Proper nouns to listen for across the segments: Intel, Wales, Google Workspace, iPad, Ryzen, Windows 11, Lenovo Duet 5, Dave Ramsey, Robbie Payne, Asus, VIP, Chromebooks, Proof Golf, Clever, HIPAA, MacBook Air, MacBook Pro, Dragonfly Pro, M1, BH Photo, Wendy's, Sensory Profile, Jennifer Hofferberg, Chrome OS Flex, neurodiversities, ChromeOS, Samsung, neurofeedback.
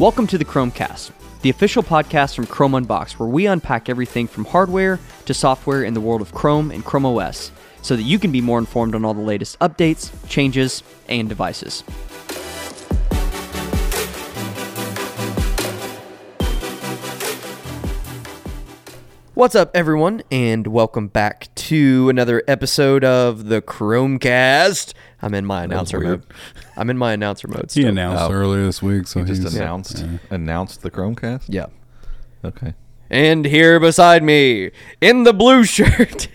Welcome to the Chrome Cast, the official podcast from Chrome Unboxed, where we unpack everything from hardware to software in the world of Chrome and Chrome OS, so that you can be more informed on all the latest updates, changes, and devices. What's up, everyone, and welcome back to another episode of the Chromecast. I'm in my announcer mode. I'm in my announcer mode still. He announced earlier this week, so he just announced the Chromecast? Yeah. Okay. And here beside me, in the blue shirt,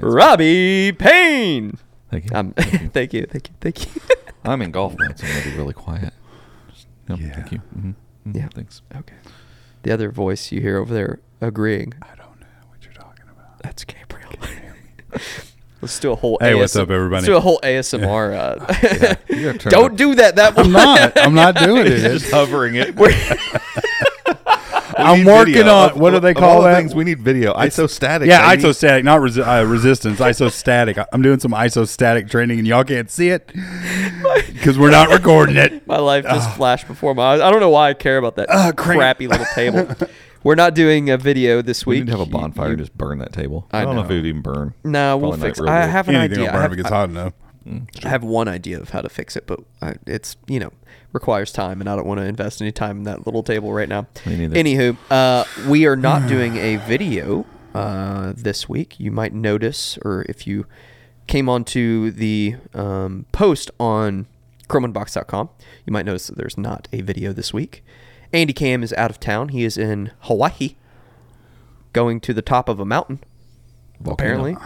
Robbie Payne. Thank you. Thank you. I'm in golf mode, so I'm going to be really quiet. Thank you. Yeah. Thanks. Okay. The other voice you hear over there agreeing. I don't know what you're talking about. That's Gabriel. Let's do a whole. Hey, what's up, everybody? Let's do a whole ASMR. Yeah. Don't do that. That one. I'm not doing it. Just hovering it. I'm working on. What do they call that? Things we need video. Isostatic. Yeah, baby. Isostatic, not resistance. Isostatic. I'm doing some isostatic training, and y'all can't see it because we're not recording it. My life just flashed before my eyes. I don't know why I care about that crappy little table. We're not doing a video this week. We need to have a bonfire and just burn that table. I don't know if it would even burn. No, we'll fix it. I have an idea. I have one idea of how to fix it, but it's, requires time, and I don't want to invest any time in that little table right now. Me neither. Anywho, we are not doing a video this week. You might notice, or if you came onto the post on chromeunboxed.com, you might notice that there's not a video this week. Andy Cam is out of town. He is in Hawaii, going to the top of a mountain, apparently.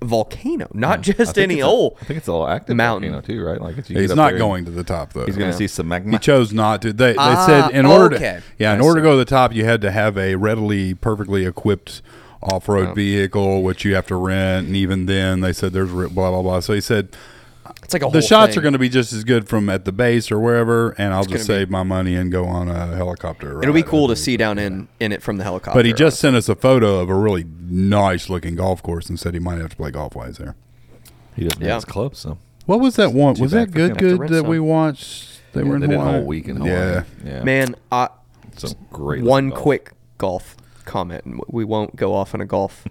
Volcano, not just any old. I think it's all active mountain volcano too, right? Like he's not going to the top though. He's going to see some magma. He chose not to. They said in order to go to the top, you had to have a perfectly equipped off-road vehicle, which you have to rent. And even then, they said there's blah blah blah. So he said. It's like the shots are going to be just as good from at the base or wherever, and I'll just save my money and go on a helicopter ride. It'll be cool to see down in it from the helicopter. But he just sent us a photo of a really nice-looking golf course and said he might have to play golf-wise there. He doesn't have his club, so. What was that one? Was that good that we watched? They were in Hawaii. They did a whole week in Hawaii. Yeah. Man, it's great. One quick golf comment, and we won't go off on a golf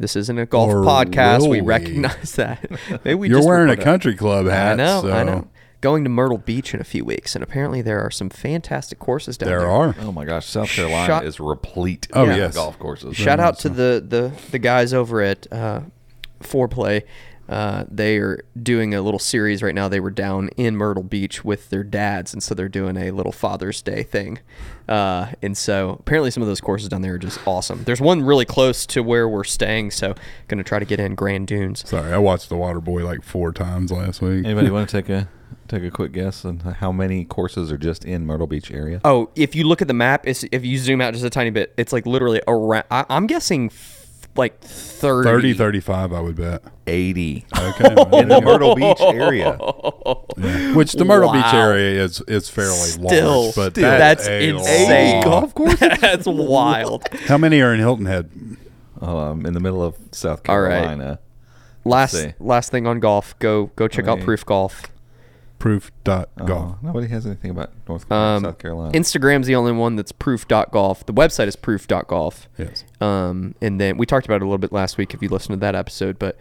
This isn't a golf podcast. Really? We recognize that. You're wearing a country club hat. I know. Going to Myrtle Beach in a few weeks, and apparently there are some fantastic courses down there. There are. Oh, my gosh. South Carolina is replete with golf courses. Shout out to the guys over at 4Play. They are doing a little series right now. They were down in Myrtle Beach with their dads, and so they're doing a little Father's Day thing. And so apparently some of those courses down there are just awesome. There's one really close to where we're staying, so going to try to get in Grand Dunes. Sorry, I watched The Waterboy like 4 times last week. Anybody want to take a quick guess on how many courses are just in Myrtle Beach area? Oh, if you look at the map, if you zoom out just a tiny bit, it's like literally around. I'm guessing like 30, 35, I would bet. 80. Okay. Well, in the Myrtle Beach area. Yeah. Which the Myrtle Beach area is fairly large. But that's insane. Golf course? That's wild. How many are in Hilton Head? In the middle of South Carolina. All right. Last thing on golf. Go check out Proof Golf. Proof.golf. Nobody has anything about North Carolina, South Carolina. Instagram's the only one that's proof.golf. The website is proof.golf. Yes. And then we talked about it a little bit last week if you listened to that episode, but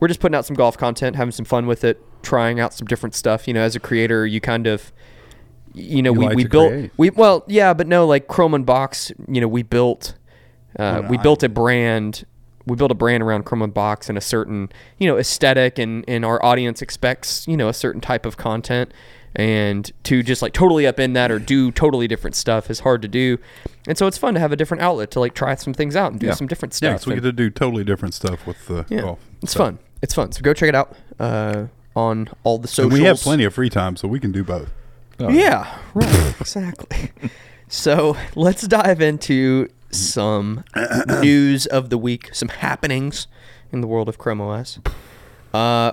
we're just putting out some golf content, having some fun with it, trying out some different stuff. As a creator, you kind of, like Chrome Unboxed, we built a brand around Chrome Unboxed and a certain, aesthetic and our audience expects, a certain type of content, and to just like totally upend that or do totally different stuff is hard to do. And so it's fun to have a different outlet to like try some things out and do some different stuff. Yeah, so we get to do totally different stuff with the golf. It's fun. So go check it out on all the socials. And we have plenty of free time, so we can do both. Oh. Yeah, right. Exactly. So let's dive into some news of the week, some happenings in the world of Chrome OS.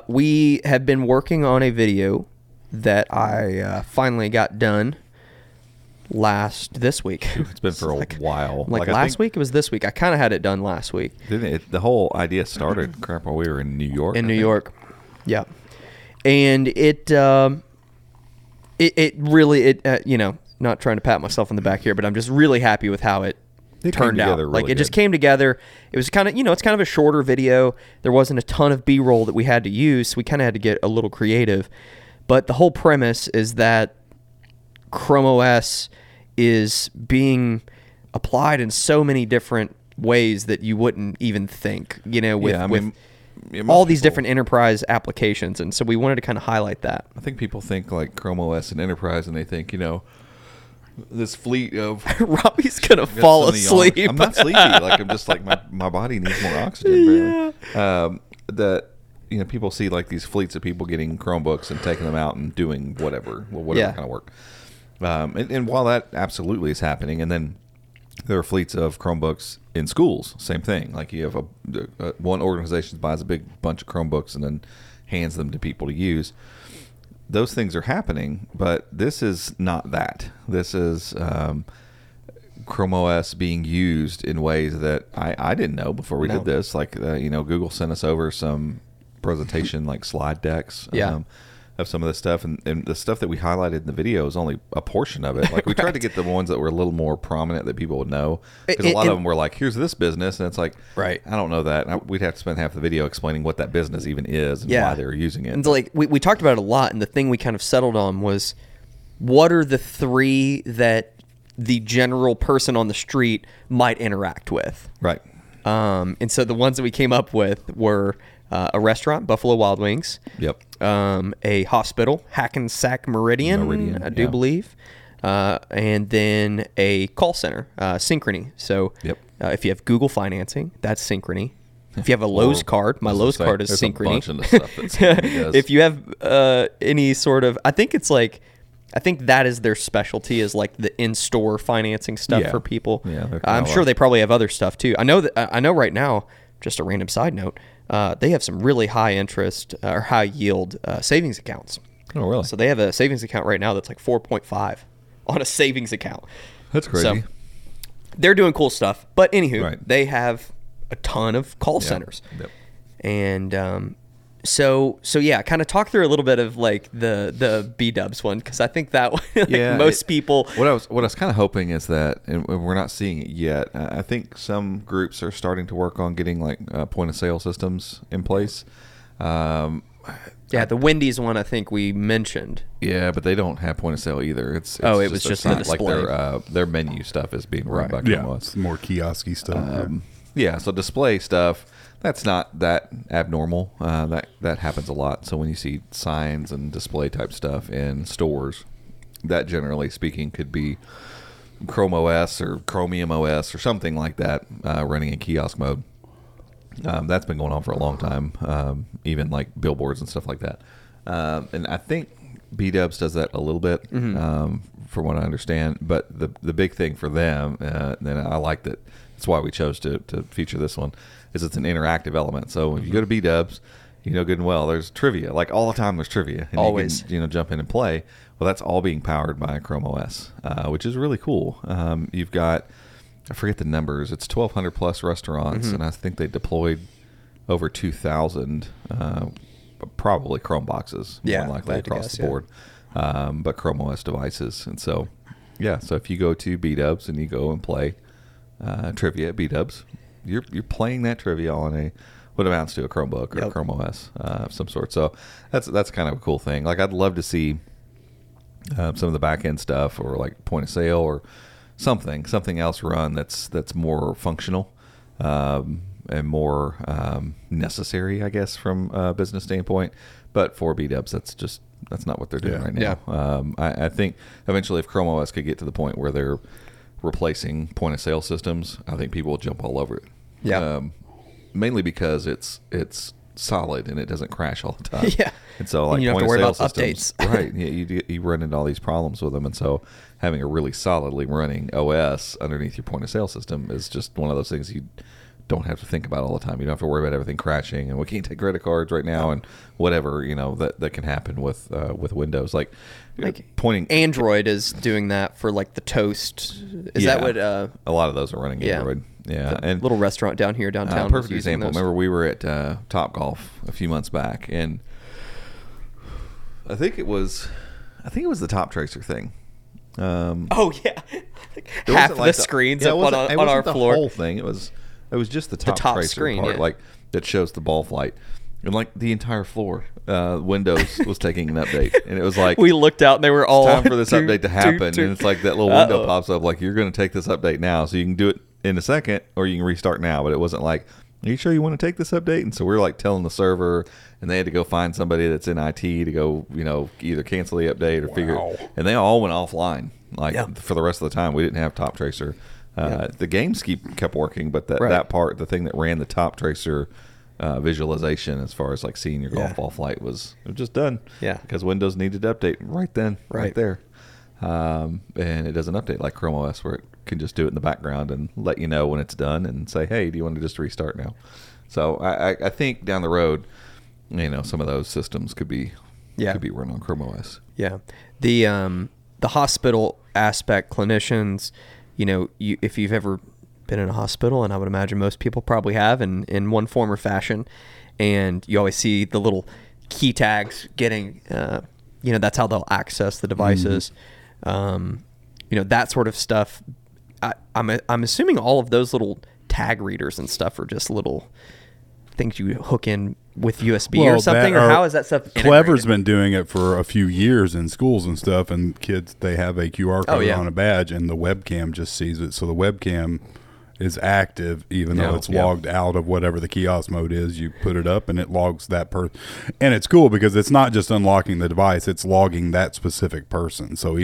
We have been working on a video that I finally got done this week. It's been for a while. Like last week? It was this week. I kind of had it done last week. Didn't it? The whole idea started while we were in New York. Yeah. And it It really, not trying to pat myself on the back here, but I'm just really happy with how it turned out. Really it just came together. It was kind of, it's kind of a shorter video. There wasn't a ton of B-roll that we had to use. So we kind of had to get a little creative. But the whole premise is that Chrome OS is being applied in so many different ways that you wouldn't even think, with all these different enterprise applications. And so we wanted to kind of highlight that. I think people think like Chrome OS and enterprise and they think, this fleet of Robbie's gonna fall asleep. I'm not sleepy. I'm just my body needs more oxygen. Yeah. People see these fleets of people getting Chromebooks and taking them out and doing whatever kind of work. And while that absolutely is happening, and then there are fleets of Chromebooks in schools. Same thing. You have a one organization buys a big bunch of Chromebooks and then hands them to people to use. Those things are happening, but this is not that. This is Chrome OS being used in ways that I didn't know before we did this. Google sent us over some presentation slide decks of some of this stuff. And the stuff that we highlighted in the video is only a portion of it. We tried to get the ones that were a little more prominent that people would know. Because a lot of them were here's this business. And it's I don't know that. And we'd have to spend half the video explaining what that business even is and why they're using it. And we talked about it a lot. And the thing we kind of settled on was what are the three that the general person on the street might interact with. Right. And so the ones that we came up with were a restaurant, Buffalo Wild Wings. Yep. A hospital, Hackensack Meridian I do believe. And then a call center, Synchrony. So if you have Google financing, that's Synchrony. If you have a Lowe's card, my Lowe's card is Synchrony. There's a bunch of stuff that Synchrony does. If you have any sort of, I think that is their specialty is the in-store financing stuff for people. Yeah, I'm sure they probably have other stuff too. I know right now, just a random side note, they have some really high interest or high yield savings accounts. Oh, really? So they have a savings account right now that's 4.5 on a savings account. That's crazy. So they're doing cool stuff. But anywho, they have a ton of call centers. Yep. And So kind of talk through a little bit of the B-dubs one because I think that most people. What I was kind of hoping is that, and we're not seeing it yet. I think some groups are starting to work on getting point of sale systems in place. The Wendy's one I think we mentioned. Yeah, but they don't have point of sale either. It was just not display. Their menu stuff is being run by Chrome OS. More kiosky stuff. So display stuff. That's not that abnormal. That happens a lot. So when you see signs and display type stuff in stores, that generally speaking could be Chrome OS or Chromium OS or something like that running in kiosk mode. That's been going on for a long time, even billboards and stuff like that. And I think B-Dubs does that a little bit, from what I understand. But the big thing for them, and I like that. That's why we chose to feature this one. Is it's an interactive element. So if you go to B-Dubs, you know good and well there's trivia. All the time there's trivia. And always. You can, jump in and play. Well, that's all being powered by Chrome OS, which is really cool. You've got, I forget the numbers, it's 1,200 plus restaurants, and I think they deployed over 2,000 probably Chrome boxes, more likely across the board, but Chrome OS devices. And so, so if you go to B-Dubs and you go and play trivia at B-Dubs, You're playing that trivia on what amounts to a Chromebook or a Chrome OS of some sort. So that's kind of a cool thing. I'd love to see some of the back end stuff or point of sale or something else run that's more functional and more necessary, I guess, from a business standpoint. But for B-Dubs, that's not what they're doing right now. Yeah. I think eventually, if Chrome OS could get to the point where they're replacing point of sale systems, I think people will jump all over it. Yeah, mainly because it's solid and it doesn't crash all the time. Yeah, and so and you don't have to worry about systems, updates. Right? Yeah, you run into all these problems with them, and so having a really solidly running OS underneath your point of sale system is just one of those things you don't have to think about all the time. You don't have to worry about everything crashing and we can't take credit cards right now and whatever that can happen with Windows. Pointing Android is doing that for the Toast. Is that what a lot of those are running Android? Yeah, the and little restaurant down here downtown. Perfect example. Remember we were at Top Golf a few months back, and I think it was I think it was the Top Tracer thing. Oh yeah, half of like the screens yeah, on our floor. It wasn't the whole thing. It was just the top Tracer screen, part, yeah. Like that shows the ball flight, and like the entire floor Windows was taking an update, and it was like we looked out and they were all it's time for this update to happen, and it's like that little window pops up like you're going to take this update now, so you can do it in a second or you can restart now. But it wasn't like, are you sure you want to take this update? And so we were like telling the server, and they had to go find somebody that's in IT to go, you know, either cancel the update or figure it. And they all went offline. Like for the rest of the time, we didn't have Top Tracer. The games kept working, but that part, the thing that ran the Top Tracer visualization as far as like seeing your golf ball flight was just done. Yeah, because Windows needed to update right then, right there. And it doesn't update like Chrome OS where it can just do it in the background and let you know when it's done and say, hey, do you want to just restart now? So I think down the road, you know, some of those systems could be run on Chrome OS. Yeah. The hospital aspect, clinicians, you know, if you've ever been in a hospital, and I would imagine most people probably have in one form or fashion, and you always see the little key tags getting, you know, that's how they'll access the devices. Mm-hmm. You know, that sort of stuff. I'm assuming all of those little tag readers and stuff are just little things you hook in with USB or something, or how is that stuff integrated? Clever's been doing it for a few years in schools and stuff, and kids, they have a QR code on a badge, and the webcam just sees it. So the webcam is active even though it's logged out of whatever the kiosk mode is. You put it up and it logs that person, and it's cool because it's not just unlocking the device, it's logging that specific person, so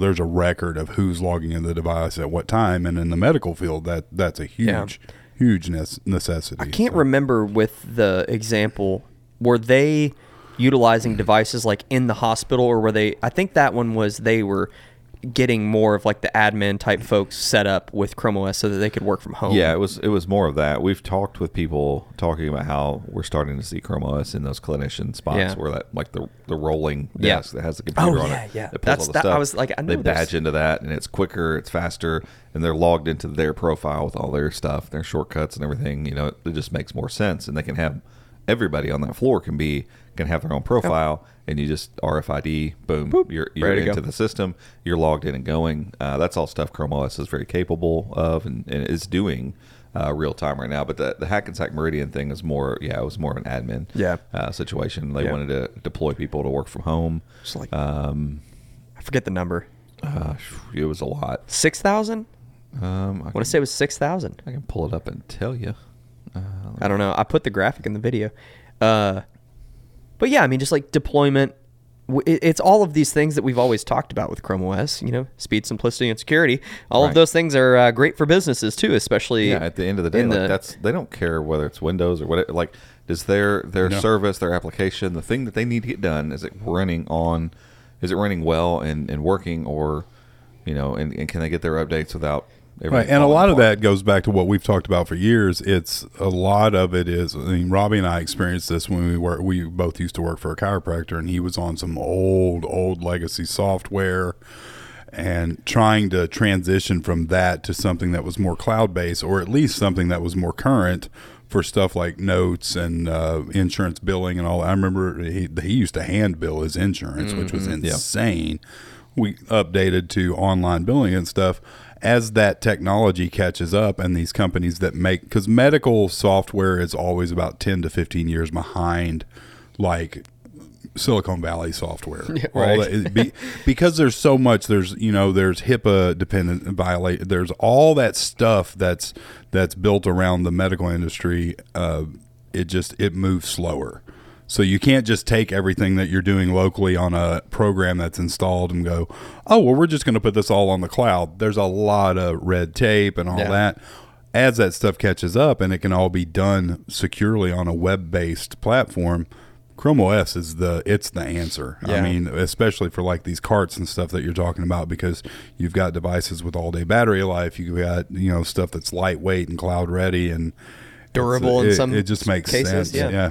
there's a record of who's logging in the device at what time. And in the medical field, that's a huge necessity. I can't remember with the example, were they utilizing devices like in the hospital, or were they, I think that one was, they were getting more of like the admin type folks set up with Chrome OS so that they could work from home. Yeah, it was more of that. We've talked with people talking about how we're starting to see Chrome OS in those clinician spots where that, like the rolling desk that has the computer on it. Yeah. That puts all the stuff. I was like, I know they badge into that, and it's quicker, it's faster, and they're logged into their profile with all their stuff, their shortcuts and everything. You know, it just makes more sense, and they can have everybody on that floor can have their own profile. Oh. And you just RFID, boom, boop, you're into the system, you're logged in and going. That's all stuff Chrome OS is very capable of and is doing real time right now. But the Hackensack Meridian thing is more, it was more of an admin situation. They wanted to deploy people to work from home. Just like, I forget the number. It was a lot. 6,000? I want to say it was 6,000. I can pull it up and tell you. I don't know. I put the graphic in the video. But yeah, I mean, just like deployment, it's all of these things that we've always talked about with Chrome OS, you know, speed, simplicity, and security. All of those things are great for businesses too, especially at the end of the day. Like they don't care whether it's Windows or whatever. Like, does their service, their application, the thing that they need to get done, is it running well and working, or, you know, and can they get their updates without everything? Right, and a lot of that goes back to what we've talked about for years. It's a lot of it is, I mean, Robbie and I experienced this when we both used to work for a chiropractor, and he was on some old legacy software, and trying to transition from that to something that was more cloud-based, or at least something that was more current for stuff like notes and insurance billing and all. I remember he used to hand bill his insurance, which was insane. Yeah. We updated to online billing and stuff. As that technology catches up, and these companies that make, because medical software is always about 10 to 15 years behind like Silicon Valley software, all that, because there's so much, there's HIPAA dependent violation, there's all that stuff that's built around the medical industry. It moves slower. So you can't just take everything that you're doing locally on a program that's installed and go, oh, well, we're just going to put this all on the cloud. There's a lot of red tape and all that. As that stuff catches up and it can all be done securely on a web-based platform, Chrome OS is the answer. Yeah. I mean, especially for like these carts and stuff that you're talking about, because you've got devices with all-day battery life. You've got, you know, stuff that's lightweight and cloud-ready and durable in some cases. It just makes sense. Yeah.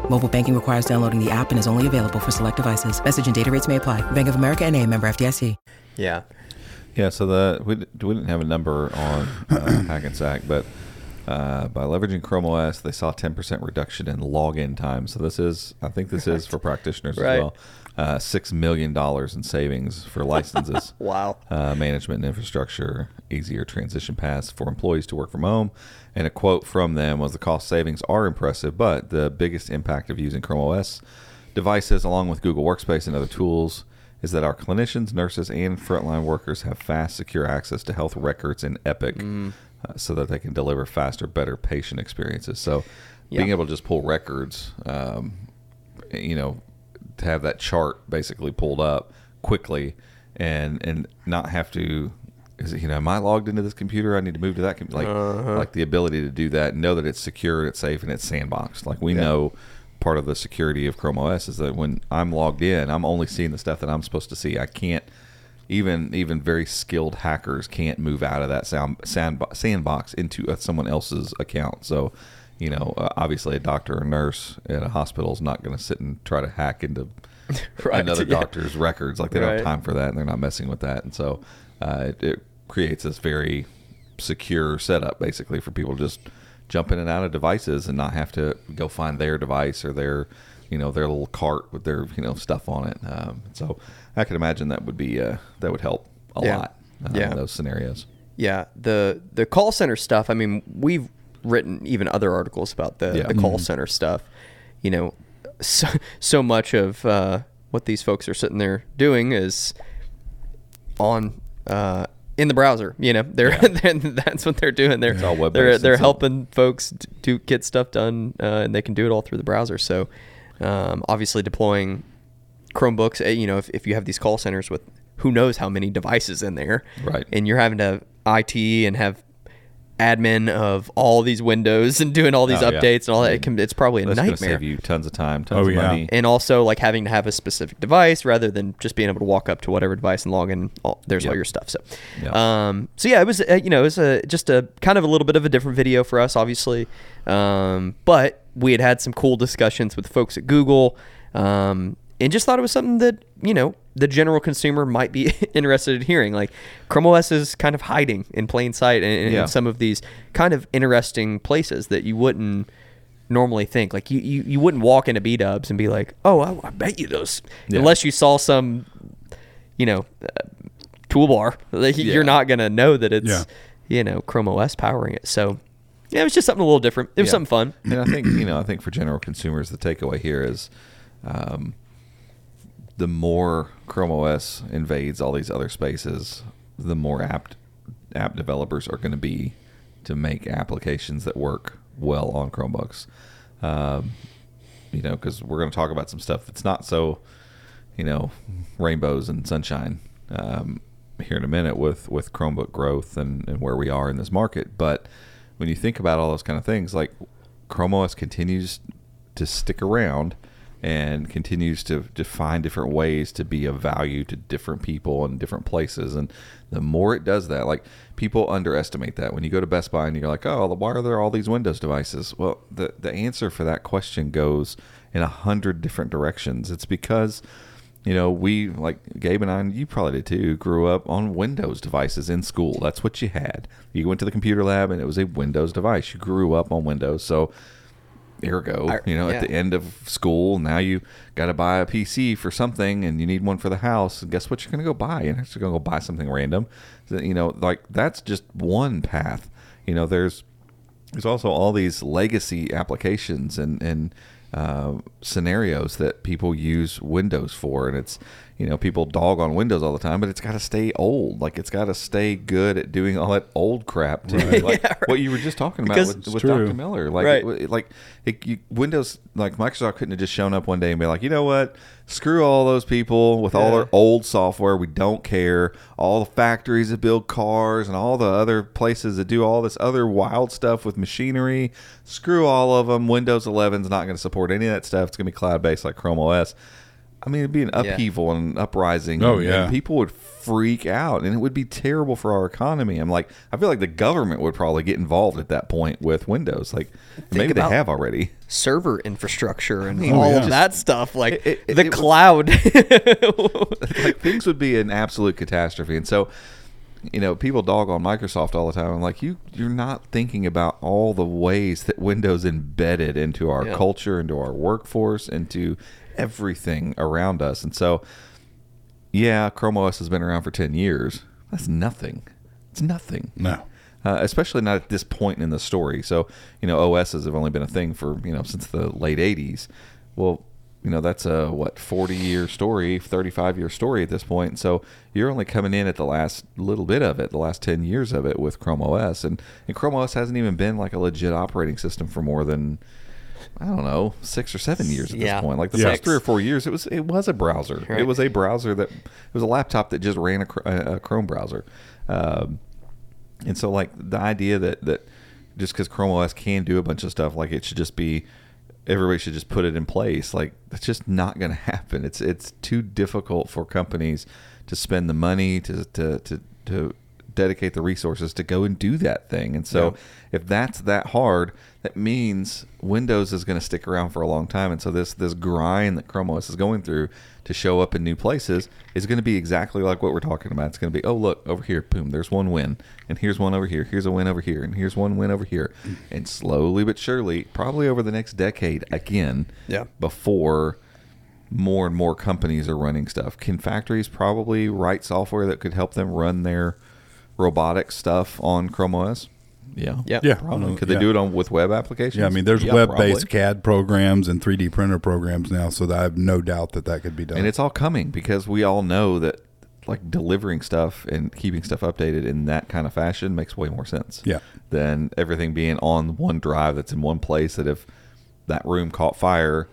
Mobile banking requires downloading the app and is only available for select devices. Message and data rates may apply. Bank of America NA, member FDIC. Yeah. Yeah, so we didn't have a number on Hackensack, but by leveraging Chrome OS, they saw 10% reduction in login time. So this is for practitioners right. as well. $6 million in savings for licenses. Wow. Management and infrastructure, easier transition paths for employees to work from home. And a quote from them was, "The cost savings are impressive, but the biggest impact of using Chrome OS devices along with Google Workspace and other tools is that our clinicians, nurses, and frontline workers have fast, secure access to health records in Epic." Mm. So that they can deliver faster, better patient experiences. So being able to just pull records, to have that chart basically pulled up quickly and not have to, am I logged into this computer? I need to move to that computer. Like the ability to do that and know that it's secure and it's safe and it's sandboxed. Like we know part of the security of Chrome OS is that when I'm logged in, I'm only seeing the stuff that I'm supposed to see. I can't. Even very skilled hackers can't move out of that sandbox into someone else's account. So, obviously a doctor or nurse at a hospital is not going to sit and try to hack into right, another doctor's records. Like they don't have time for that, and they're not messing with that. And so it creates this very secure setup, basically, for people to just jump in and out of devices and not have to go find their device or their little cart with their, stuff on it. So I could imagine that would be, that would help a lot in those scenarios. Yeah. The call center stuff, I mean, we've written even other articles about the call center stuff, so much of, what these folks are sitting there doing is on, in the browser, that's what they're doing. They're all web-based. They're helping folks to get stuff done, and they can do it all through the browser. So, obviously deploying Chromebooks, if you have these call centers with who knows how many devices in there, right? And you're having to IT and have admin of all these windows and doing all these updates and all that, it's probably a nightmare. That's going to save you tons of time, tons of money. And also like having to have a specific device rather than just being able to walk up to whatever device and log in, there's all your stuff. So, it was, it was just a kind of a little bit of a different video for us, obviously. But we had some cool discussions with folks at Google, and just thought it was something that, the general consumer might be interested in hearing. Like Chrome OS is kind of hiding in plain sight in some of these kind of interesting places that you wouldn't normally think. Like you wouldn't walk into B-Dubs and be like, oh, I bet you those. Yeah. Unless you saw some, toolbar. Like, you're not going to know that it's, Chrome OS powering it. So, it was just something a little different. It was something fun. And I think, I think for general consumers, the takeaway here is, the more Chrome OS invades all these other spaces, the more app developers are going to be to make applications that work well on Chromebooks. Because we're going to talk about some stuff that's not so, rainbows and sunshine here in a minute with Chromebook growth and where we are in this market. But when you think about all those kind of things, like Chrome OS continues to stick around and continues to find different ways to be of value to different people and different places. And the more it does that, like people underestimate that. When you go to Best Buy and you're like, oh, why are there all these Windows devices? Well, the answer for that question goes in 100 different directions. It's because, we, like Gabe and I, and you probably did too, grew up on Windows devices in school. That's what you had. You went to the computer lab and it was a Windows device. You grew up on Windows. So ergo, at the end of school, now you got to buy a PC for something and you need one for the house. And guess what? You're going to go buy. You're actually going to go buy something random. So, that's just one path. There's also all these legacy applications and scenarios that people use Windows for. And it's, you know, people dog on Windows all the time, but it's got to stay old. Like, it's got to stay good at doing all that old crap too. Right. Like what you were just talking about with Dr. Miller. Like, Windows, like Microsoft couldn't have just shown up one day and be like, you know what? Screw all those people with all their old software. We don't care. All the factories that build cars and all the other places that do all this other wild stuff with machinery. Screw all of them. Windows 11 is not going to support any of that stuff. It's going to be cloud-based like Chrome OS. I mean, it'd be an upheaval and an uprising. Oh, yeah. And people would freak out, and it would be terrible for our economy. I'm like, I feel like the government would probably get involved at that point with Windows. Like, maybe they have already. Server infrastructure and all of that stuff. Like, the cloud. Like, things would be an absolute catastrophe. And so, you know, people dog on Microsoft all the time. I'm like, you're not thinking about all the ways that Windows embedded into our culture, into our workforce, into everything around us. And so, yeah, Chrome OS has been around for 10 years. That's nothing. It's nothing. No. Especially not at this point in the story. So, you know, OSs have only been a thing for, you know, since the late 80s. Well, you know, that's a, 40-year story, 35-year story at this point. So you're only coming in at the last little bit of it, the last 10 years of it with Chrome OS. And Chrome OS hasn't even been like a legit operating system for more than, I don't know, 6 or 7 years at this point. Like the first 3 or 4 years, it was a browser. Right. It was a browser that it was a laptop that just ran a Chrome browser. And so, like, the idea that just because Chrome OS can do a bunch of stuff, like, it should just be, everybody should just put it in place. Like, that's just not going to happen. It's too difficult for companies to spend the money to dedicate the resources to go and do that thing. And so if that's that hard, that means Windows is going to stick around for a long time. And so this grind that Chrome OS is going through to show up in new places is going to be exactly like what we're talking about. It's going to be, oh, look, over here, boom, there's one win. And here's one over here. Here's a win over here. And here's one win over here. And slowly but surely, probably over the next decade again, before more and more companies are running stuff. Can factories probably write software that could help them run their robotic stuff on Chrome OS? Probably. Could they do it with web applications? Yeah, I mean, there's web-based CAD programs and 3D printer programs now, so that I have no doubt that could be done. And it's all coming because we all know that, like, delivering stuff and keeping stuff updated in that kind of fashion makes way more sense than everything being on one drive that's in one place, that if that room caught fire,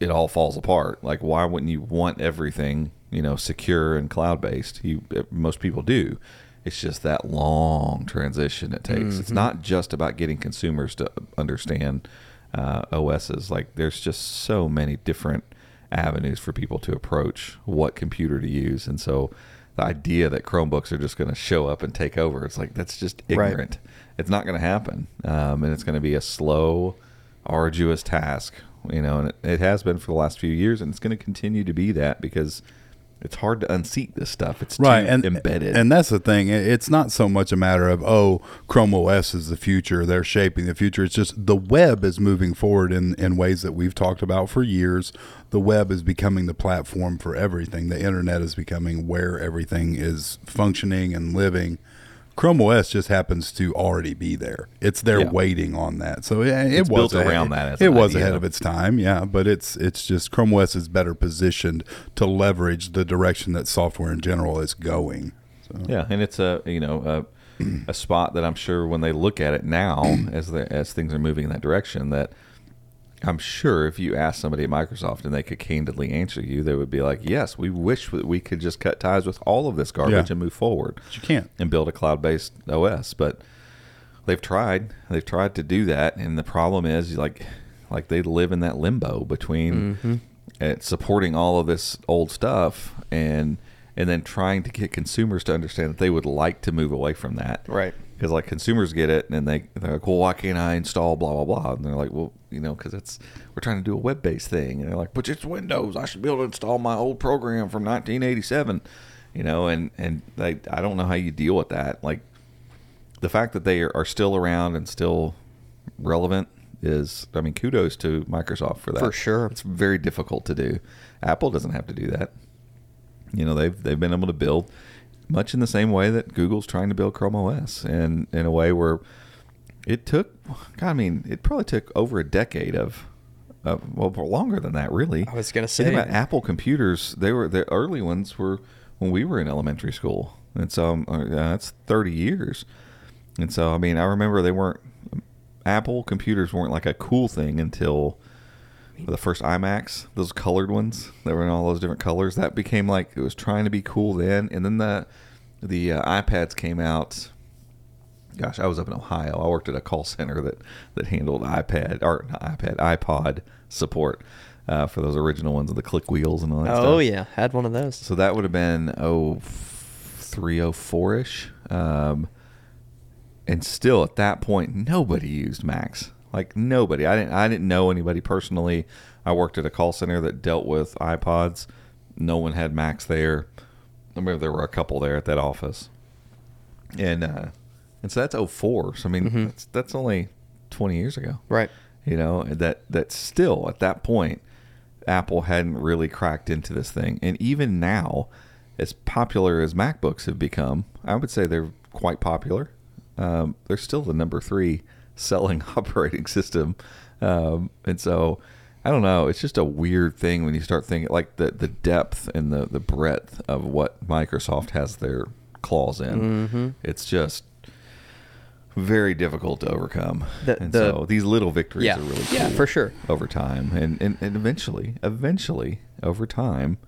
it all falls apart. Like, why wouldn't you want everything, you know, secure and cloud-based? Most people do. It's just that long transition it takes. Mm-hmm. It's not just about getting consumers to understand OSs. Like, there's just so many different avenues for people to approach what computer to use. And so the idea that Chromebooks are just going to show up and take over, it's like, that's just ignorant. Right. It's not going to happen. And it's going to be a slow, arduous task, you know, and it has been for the last few years, and it's going to continue to be that because it's hard to unseat this stuff. It's too embedded. And that's the thing. It's not so much a matter of, oh, Chrome OS is the future. They're shaping the future. It's just the web is moving forward in ways that we've talked about for years. The web is becoming the platform for everything. The internet is becoming where everything is functioning and living. Chrome OS just happens to already be there. It's there waiting on that. So it was built around that. It was ahead of its time, but it's just Chrome OS is better positioned to leverage the direction that software in general is going. So. Yeah, and it's a spot that I'm sure when they look at it now as things are moving in that direction, that I'm sure if you asked somebody at Microsoft and they could candidly answer you, they would be like, yes, we wish that we could just cut ties with all of this garbage and move forward. But you can't. And build a cloud-based OS. But they've tried. They've tried to do that. And the problem is, like they live in that limbo between supporting all of this old stuff and then trying to get consumers to understand that they would like to move away from that. Right. Because, like, consumers get it, and they're like, well, why can't I install blah, blah, blah? And they're like, well, you know, because we're trying to do a web-based thing. And they're like, but it's Windows. I should be able to install my old program from 1987. You know, and I don't know how you deal with that. Like, the fact that they are still around and still relevant is, I mean, kudos to Microsoft for that. For sure. It's very difficult to do. Apple doesn't have to do that. You know, they've been able to build much in the same way that Google's trying to build Chrome OS, and in a way where it took, it probably took over a decade of well, for longer than that, really. I was going to say. Think about Apple computers. They were, the early ones were when we were in elementary school. And so that's 30 years. And so, I mean, I remember they weren't, Apple computers weren't like a cool thing until the first iMacs, those colored ones that were in all those different colors. That became like, it was trying to be cool then. And then the iPads came out. Gosh, I was up in Ohio. I worked at a call center that handled iPod support for those original ones with the click wheels and all that stuff. Oh, yeah. Had one of those. So that would have been 03, 04-ish. And still at that point, nobody used Macs. Like nobody. I didn't know anybody personally. I worked at a call center that dealt with iPods. No one had Macs there. I remember there were a couple there at that office. And so that's 04. So I mean, mm-hmm. that's only 20 years ago. Right. You know, that still at that point, Apple hadn't really cracked into this thing. And even now, as popular as MacBooks have become, I would say they're quite popular. They're still the number 3 selling operating system. And so I don't know. It's just a weird thing when you start thinking like the depth and the breadth of what Microsoft has their claws in. Mm-hmm. It's just very difficult to overcome. So these little victories are really cool. Yeah, for sure. Over time. And eventually over time,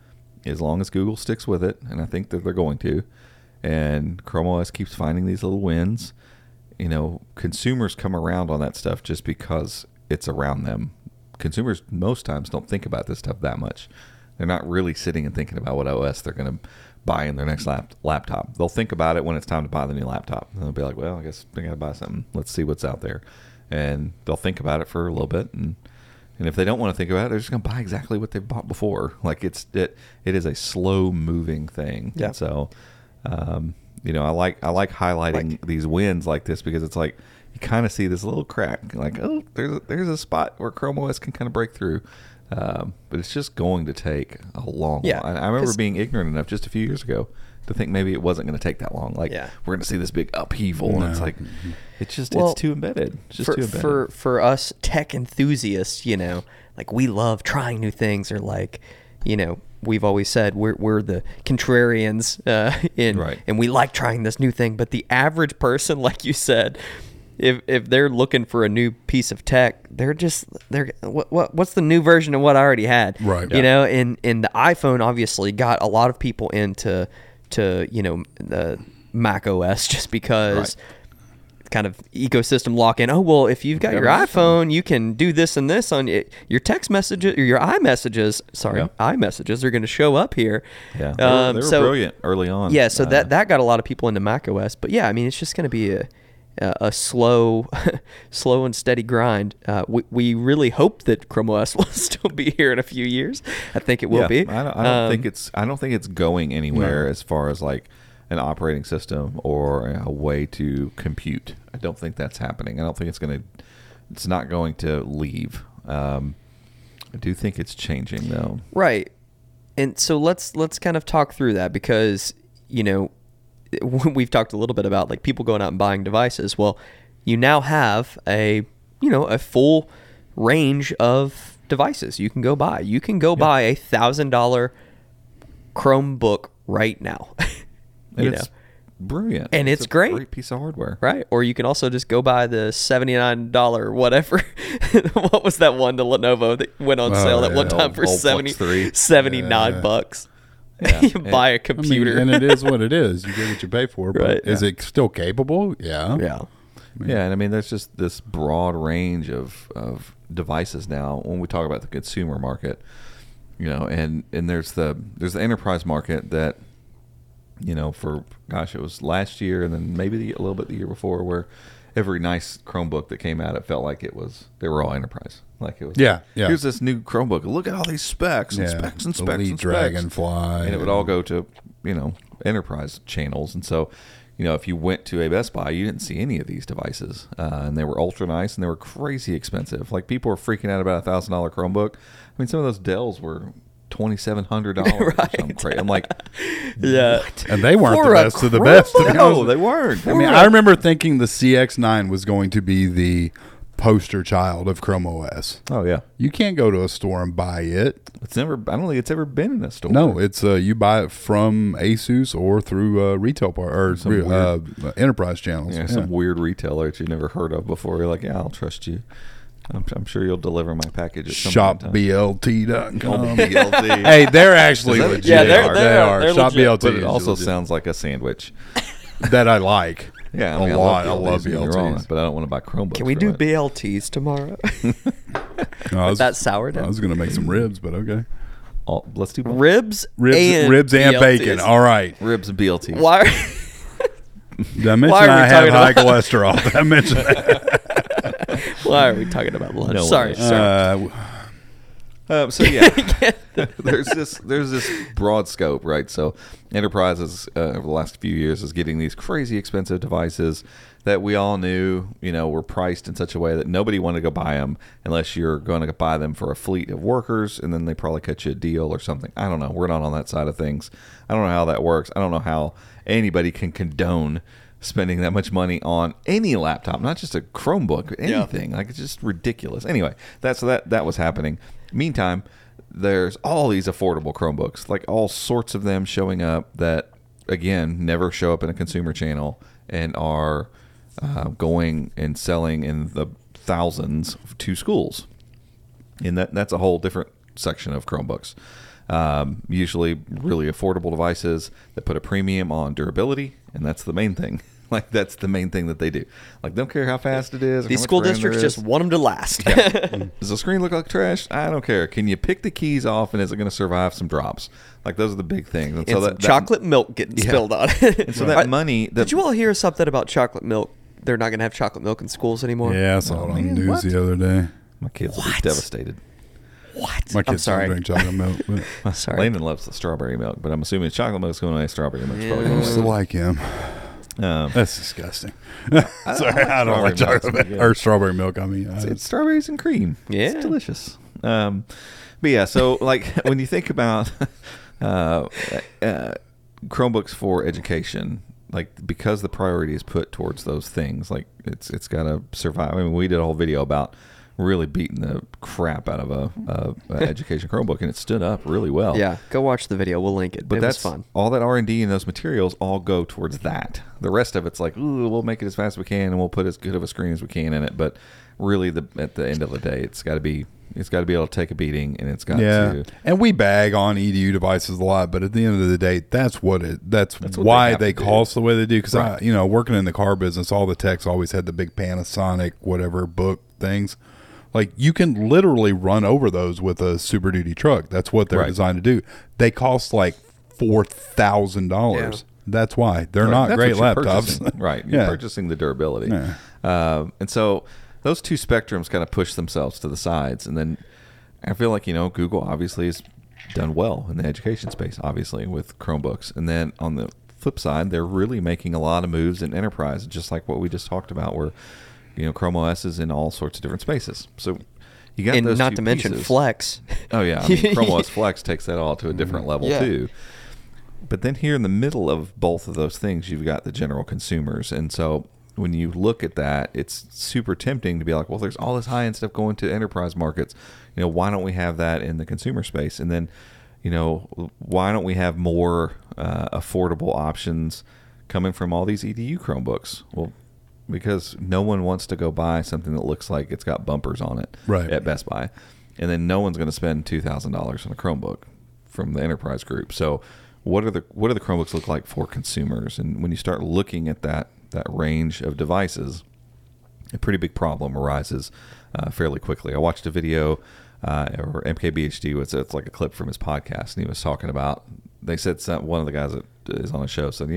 as long as Google sticks with it, and I think that they're going to, and Chrome OS keeps finding these little wins, you know, consumers come around on that stuff just because it's around them. Consumers most times don't think about this stuff that much. They're not really sitting and thinking about what OS they're going to buy in their next laptop. They'll think about it when it's time to buy the new laptop. And they'll be like, well, I guess I got to buy something. Let's see what's out there. And they'll think about it for a little bit. And if they don't want to think about it, they're just going to buy exactly what they've bought before. Like it is a slow moving thing. Yeah. So, you know, I like highlighting these wins like this because it's like you kind of see this little crack. Like, oh, there's a spot where Chrome OS can kind of break through. But it's just going to take a long while. I remember being ignorant enough just a few years ago to think maybe it wasn't going to take that long. Like, we're going to see this big upheaval. No. And it's like, it's too embedded. It's just too embedded. For us tech enthusiasts, you know, like we love trying new things or like, you know, we've always said we're the contrarians and we like trying this new thing. But the average person, like you said, if they're looking for a new piece of tech, they're what's the new version of what I already had, right? You know, and the iPhone obviously got a lot of people into you know the Mac OS just because kind of ecosystem lock in. Oh well, if you've got your iPhone, you can do this and this on it. Your text messages or your iMessages. Sorry, iMessages are going to show up here. Yeah, they were brilliant early on. Yeah, so that got a lot of people into Mac OS. But yeah, I mean, it's just going to be a slow and steady grind. We really hope that Chrome OS will still be here in a few years. I think it will be. I don't think it's going anywhere as far as like an operating system or a way to compute. I don't think that's happening. I don't think it's not going to leave. I do think it's changing though. Right. And so let's kind of talk through that because, you know, we've talked a little bit about like people going out and buying devices. Well, you now have a full range of devices you can go buy. You can go buy a $1,000 Chromebook right now. And it's brilliant. And it's great. Great piece of hardware. Right. Or you can also just go buy the $79 whatever. What was that one to Lenovo that went on sale that one time for 79 bucks? Yeah. You buy a computer. I mean, and it is what it is. You get what you pay for. But is it still capable? Yeah. Yeah. And I mean, there's just this broad range of devices now when we talk about the consumer market, you know, and there's the enterprise market that, you know, for, gosh, it was last year and then maybe a little bit the year before where every nice Chromebook that came out, it felt like they were all enterprise. Like it was here's this new Chromebook. Look at all these specs and specs and specs and Dragonfly. And it would all go to, you know, enterprise channels. And so, you know, if you went to a Best Buy, you didn't see any of these devices. And they were ultra nice and they were crazy expensive. Like people were freaking out about $1,000 Chromebook. I mean, some of those Dells were $2,700 or something crazy. I'm like, what? And they weren't the best of the best. No, they weren't. I mean, I remember thinking the CX9 was going to be the poster child of Chrome OS. Oh yeah, you can't go to a store and buy it. It's never. I don't think it's ever been in a store. No, it's you buy it from Asus or through retail enterprise channels. Yeah, some weird retailer that you've never heard of before. You're like, yeah, I'll trust you. I'm sure you'll deliver my package at some point. ShopBLT.com. Hey, they're actually legit. Yeah, they are. ShopBLT. But it also sounds like a sandwich that I like. Yeah, I mean, lot. I love BLTs, but I don't want to buy Chromebooks. Can we do BLTs tomorrow? That sourdough. I was going to make some ribs, but okay. Let's do both. Ribs and BLTs. Bacon. All right. Ribs and BLTs. Why? Did I mention I have high cholesterol? Did I mention that? Why are we talking about lunch? No, sorry. So yeah, there's this broad scope, right? So enterprises over the last few years is getting these crazy expensive devices that we all knew, were priced in such a way that nobody wanted to go buy them unless you're going to buy them for a fleet of workers, and then they probably cut you a deal or something. I don't know. We're not on that side of things. I don't know how that works. I don't know how anybody can condone spending that much money on any laptop, not just a Chromebook, but anything. Yeah. Like, it's just ridiculous. Anyway, that was happening. Meantime, there's all these affordable Chromebooks, like all sorts of them showing up that, again, never show up in a consumer channel and are going and selling in the thousands to schools. And that's a whole different section of Chromebooks. Usually really affordable devices that put a premium on durability, and that's the main thing. Like, that's the main thing that they do. Like, don't care how fast it is. These school districts just want them to last. Yeah. Does the screen look like trash? I don't care. Can you pick the keys off, and is it going to survive some drops? Like, those are the big things. And so that chocolate milk getting spilled on it. And so that money. Did you all hear something about chocolate milk? They're not going to have chocolate milk in schools anymore. Yeah, I saw it on the news the other day. My kids will be devastated. What? My kids don't drink chocolate milk. But sorry. Landon loves the strawberry milk, but I'm assuming chocolate milk's going away. Strawberry milk's probably going away. I used to like him. That's disgusting. Sorry, I don't like chocolate milk. Or strawberry milk. I mean, it's strawberries and cream. Yeah, it's delicious. But yeah, so like when you think about Chromebooks for education, like because the priority is put towards those things, like it's got to survive. I mean, we did a whole video about really beating the crap out of a education Chromebook, and it stood up really well. Yeah, go watch the video. We'll link it. But that's fun. All that R&D and those materials all go towards that. The rest of it's like, ooh, we'll make it as fast as we can, and we'll put as good of a screen as we can in it. But really, at the end of the day, it's got to be able to take a beating, and it's got to. And we bag on EDU devices a lot, but at the end of the day, that's why they cost the way they do. Because right. Working in the car business, all the techs always had the big Panasonic whatever book things. Like, you can literally run over those with a Super Duty truck. That's what they're designed to do. They cost like $4,000. Yeah. That's why. They're not great laptops. Right. You're purchasing the durability. Yeah. And so those two spectrums kind of push themselves to the sides. And then I feel like, Google obviously has done well in the education space, obviously, with Chromebooks. And then on the flip side, they're really making a lot of moves in enterprise, just like what we just talked about, where Chrome OS is in all sorts of different spaces. So you got those two pieces. And not to mention Flex. Oh, yeah. I mean, Chrome OS Flex takes that all to a different level, too. But then here in the middle of both of those things, you've got the general consumers. And so when you look at that, it's super tempting to be like, well, there's all this high-end stuff going to enterprise markets. Why don't we have that in the consumer space? And then, why don't we have more affordable options coming from all these EDU Chromebooks? Well, because no one wants to go buy something that looks like it's got bumpers on it at Best Buy. And then no one's going to spend $2,000 on a Chromebook from the enterprise group. So what do the Chromebooks look like for consumers? And when you start looking at that range of devices, a pretty big problem arises fairly quickly. I watched a video, or MKBHD, it's like a clip from his podcast, and he was talking about, they said one of the guys that is on the show said,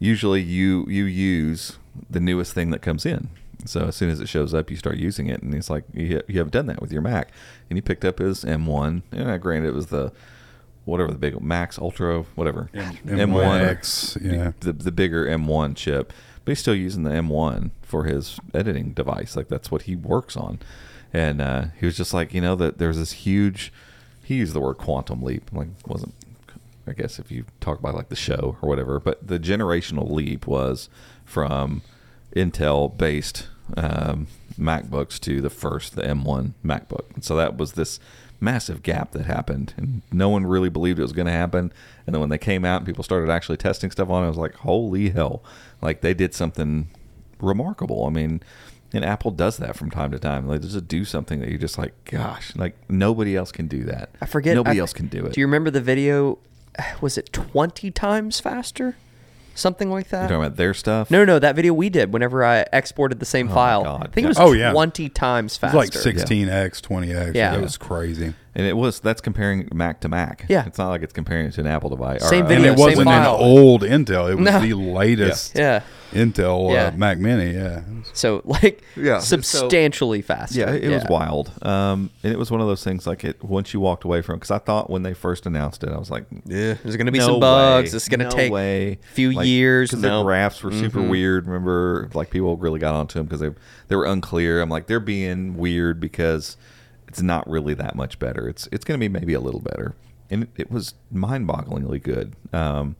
usually you use the newest thing that comes in. So as soon as it shows up, you start using it. And it's like, you haven't done that with your Mac. And he picked up his M1. And granted, it was the, whatever, the big Max Ultra, whatever. M1X, the bigger M1 chip. But he's still using the M1 for his editing device. Like, that's what he works on. And he was just like, that there's this huge, he used the word quantum leap. Like, wasn't, I guess if you talk about like the show or whatever, but the generational leap was from Intel based MacBooks to the M1 MacBook. And so that was this massive gap that happened, and no one really believed it was going to happen. And then when they came out and people started actually testing stuff on it, I was like, holy hell, like they did something remarkable. I mean, and Apple does that from time to time. Like, they just do something that you're just like, gosh, like nobody else can do that. I forget. Nobody else can do it. Do you remember the video? Was it 20 times faster? Something like that. You're talking about their stuff? No, that video we did whenever I exported the same file. God. I think it was 20 times faster. It was like 16x, 20x. Yeah. It was crazy. And it was, that's comparing Mac to Mac. Yeah. It's not like it's comparing it to an Apple device. Same video, and it wasn't an old Intel. It was the latest Intel Mac Mini. Yeah. So like substantially faster. Yeah, it was wild. And it was one of those things like it once you walked away from it, because I thought when they first announced it, I was like, there's going to be some bugs. It's going to take a few years. Because the graphs were super weird. Remember, like people really got onto them because they were unclear. I'm like, they're being weird because it's not really that much better. It's going to be maybe a little better. And it was mind-bogglingly good. And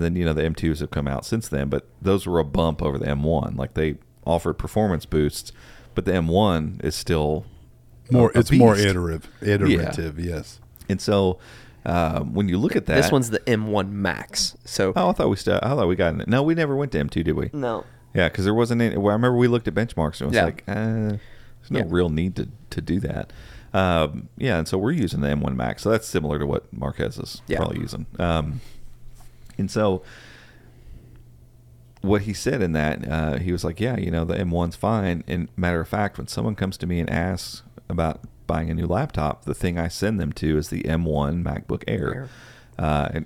then, the M2s have come out since then, but those were a bump over the M1. Like, they offered performance boosts, but the M1 is still more iterative, yes. And so when you look at that... This one's the M1 Max. So I thought we got it. No, we never went to M2, did we? No. Yeah, because there wasn't any... Well, I remember we looked at benchmarks, and it was like... There's no real need to do that. And so we're using the M1 Max. So that's similar to what Marquez is probably using. And so what he said in that, he was like, the M1's fine. And matter of fact, when someone comes to me and asks about buying a new laptop, the thing I send them to is the M1 MacBook Air.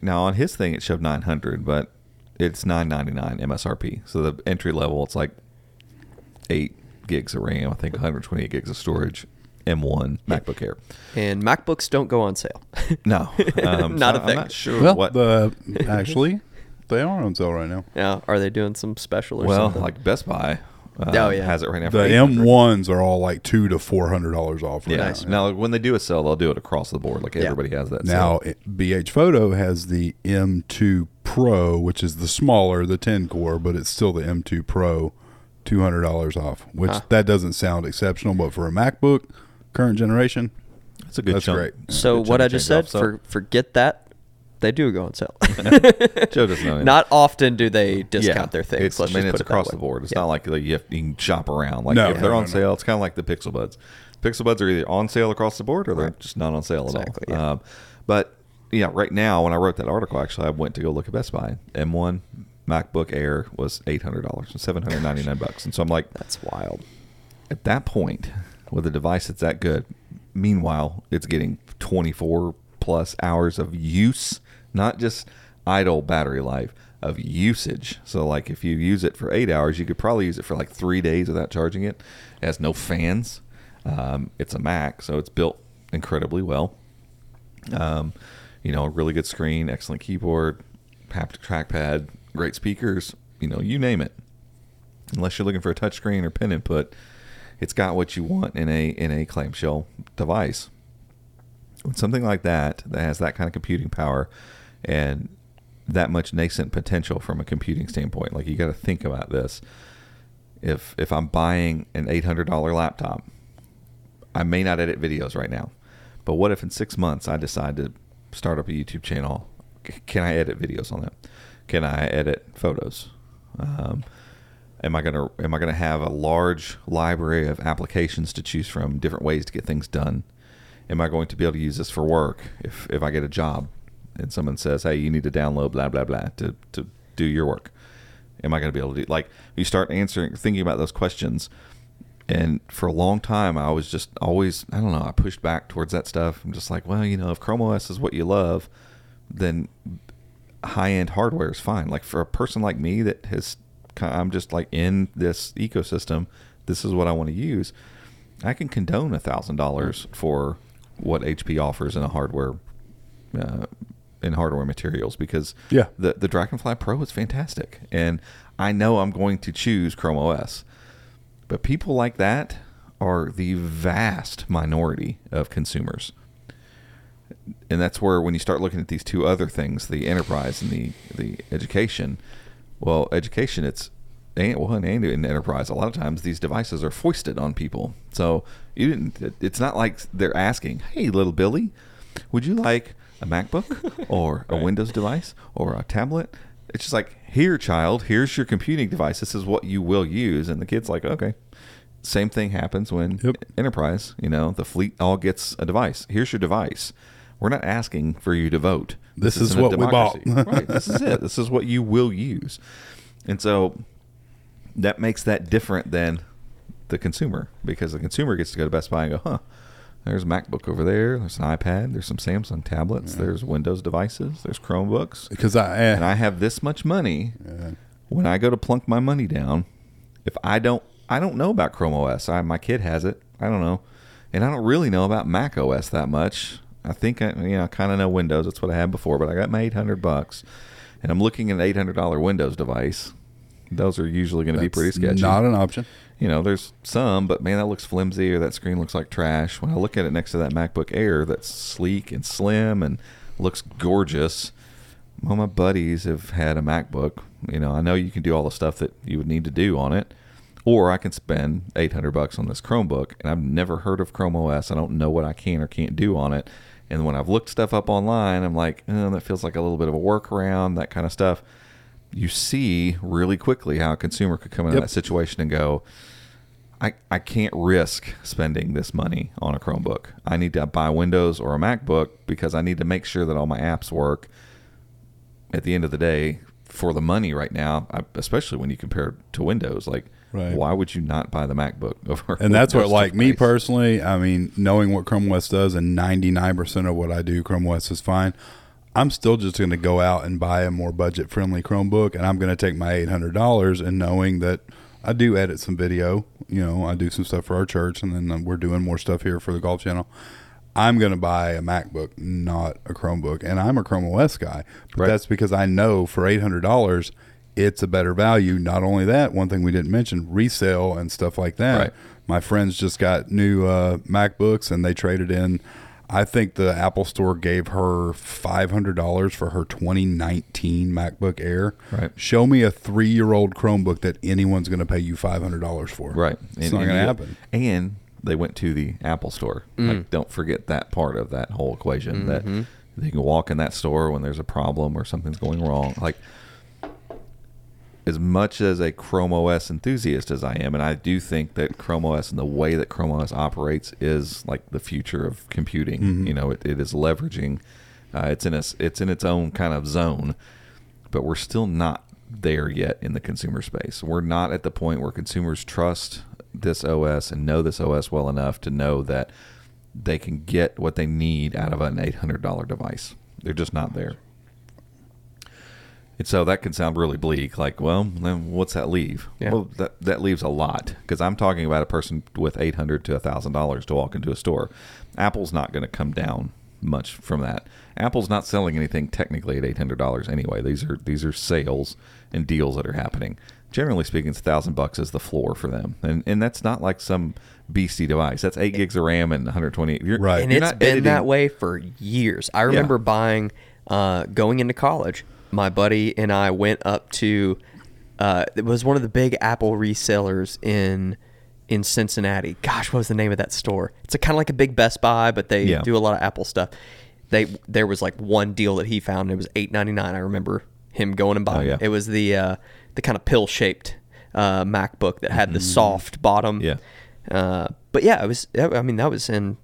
Now, on his thing, it showed $900, but it's $999 MSRP. So the entry level, it's like 8 gigs of RAM, I think 128 gigs of storage, M1 MacBook Air. And MacBooks don't go on sale. No. Not a thing. I'm not sure what. Actually, they are on sale right now. Yeah. Are they doing some special or something? Well, like Best Buy has it right now. The M1s are all like $200 to $400 off right now. Now, when they do a sale, they'll do it across the board. Like everybody has that now, sale. Now, BH Photo has the M2 Pro, which is the smaller, the 10-core, but it's still the M2 Pro. $200 off, which that doesn't sound exceptional, but for a MacBook, current generation, that's a good chunk. Great. So what I just said, forget that. They do go on sale. Joe doesn't know. Not often do they discount their things. It's across the board. It's not like you can shop around. Like if they're on sale, it's kind of like the Pixel Buds. Pixel Buds are either on sale across the board or they're just not on sale at all. Yeah. But right now, when I wrote that article, actually, I went to go look at Best Buy. M1 MacBook Air was $800 and $799, and so I'm like, that's wild. At that point, with a device that's that good, meanwhile it's getting 24 plus hours of use, not just idle battery life, of usage. So like if you use it for 8 hours, you could probably use it for like 3 days without charging it. It has no fans. It's a Mac, so it's built incredibly well. A really good screen, excellent keyboard, haptic trackpad, great speakers, you name it. Unless you're looking for a touchscreen or pen input, it's got what you want in a clamshell device. With something like that has that kind of computing power and that much nascent potential from a computing standpoint, like you got to think about this. If I'm buying an $800 laptop, I may not edit videos right now, but what if in 6 months I decide to start up a YouTube channel? Can I edit videos on that? Can I edit photos? Am I gonna have a large library of applications to choose from, different ways to get things done? Am I going to be able to use this for work if I get a job and someone says, hey, you need to download blah blah blah to do your work? Am I gonna be able to do, like, you start thinking about those questions. And for a long time I was just always, I don't know, I pushed back towards that stuff. I'm just like, well, if Chrome OS is what you love, then high-end hardware is fine. Like for a person like me that I'm just like in this ecosystem, this is what I want to use. I can condone $1,000 for what HP offers in a hardware, in hardware materials, because the Dragonfly Pro is fantastic, and I know I'm going to choose Chrome OS. But people like that are the vast minority of consumers. And that's where, when you start looking at these two other things, the enterprise and the education, it's They ain't doing enterprise. A lot of times these devices are foisted on people. So you didn't. It's not like they're asking, hey, little Billy, would you like a MacBook or a Windows device or a tablet? It's just like, here, child, here's your computing device. This is what you will use. And the kid's like, okay. Same thing happens when enterprise, you know, the fleet all gets a device. Here's your device. We're not asking for you to vote. This is what we bought. Right. This is it. This is what you will use. And so that makes that different than the consumer, because the consumer gets to go to Best Buy and go, huh, there's a MacBook over there. There's an iPad. There's some Samsung tablets. Yeah. There's Windows devices. There's Chromebooks. Because I have this much money. Yeah. When I go to plunk my money down, if I don't know about Chrome OS. My kid has it. I don't know. And I don't really know about Mac OS that much. I think I kind of know Windows. That's what I had before, but I got my $800, and I'm looking at an $800 Windows device. Those are usually going to be pretty sketchy. Not an option. You know, there's some, but man, that looks flimsy, or that screen looks like trash. When I look at it next to that MacBook Air that's sleek and slim and looks gorgeous. Well, my buddies have had a MacBook. You know, I know you can do all the stuff that you would need to do on it. Or I can spend $800 on this Chromebook, and I've never heard of Chrome OS. I don't know what I can or can't do on it. And when I've looked stuff up online, I'm like, oh, that feels like a little bit of a workaround, that kind of stuff. You see really quickly how a consumer could come into that situation and go, I can't risk spending this money on a Chromebook. I need to buy Windows or a MacBook because I need to make sure that all my apps work at the end of the day for the money right now, especially when you compare it to Windows. Like, right. Why would you not buy the MacBook over? And that's what, like me personally, I mean, knowing what Chrome OS does and 99% of what I do, Chrome OS is fine. I'm still just going to go out and buy a more budget-friendly Chromebook, and I'm going to take my $800 and knowing that I do edit some video, you know, I do some stuff for our church, and then we're doing more stuff here for the golf channel. I'm going to buy a MacBook, not a Chromebook, and I'm a Chrome OS guy. But That's because I know for $800, it's a better value. Not only that, one thing we didn't mention, resale and stuff like that. Right. My friends just got new MacBooks, and they traded in. I think the Apple Store gave her $500 for her 2019 MacBook Air. Right. Show me a 3-year-old Chromebook that anyone's going to pay you $500 for. Right. It's not going to happen. And they went to the Apple Store. Mm. Like, don't forget that part of that whole equation, that they can walk in that store when there's a problem or something's going wrong. Like, as much as a Chrome OS enthusiast as I am, and I do think that Chrome OS and the way that Chrome OS operates is like the future of computing. Mm-hmm. You know, it is leveraging. It's in its own kind of zone, but we're still not there yet in the consumer space. We're not at the point where consumers trust this OS and know this OS well enough to know that they can get what they need out of an $800 device. They're just not there. And so that can sound really bleak, like, well, then what's that leave? Yeah. Well, that leaves a lot, because I'm talking about a person with $800 to $1,000 to walk into a store. Apple's not going to come down much from that. Apple's not selling anything technically at $800 anyway. These are sales and deals that are happening. Generally speaking, it's $1,000 is the floor for them, and that's not like some beastie device. That's 8 gigs of RAM and 128. Right, and it's been that way for years. I remember buying, going into college. My buddy and I went up to, it was one of the big Apple resellers in Cincinnati. Gosh, what was the name of that store? It's kind of like a big Best Buy, but they do a lot of Apple stuff. There was like one deal that he found, and it was $899. I remember him going and buying it. It was the kind of pill-shaped MacBook that had the soft bottom. Yeah. But yeah, that was in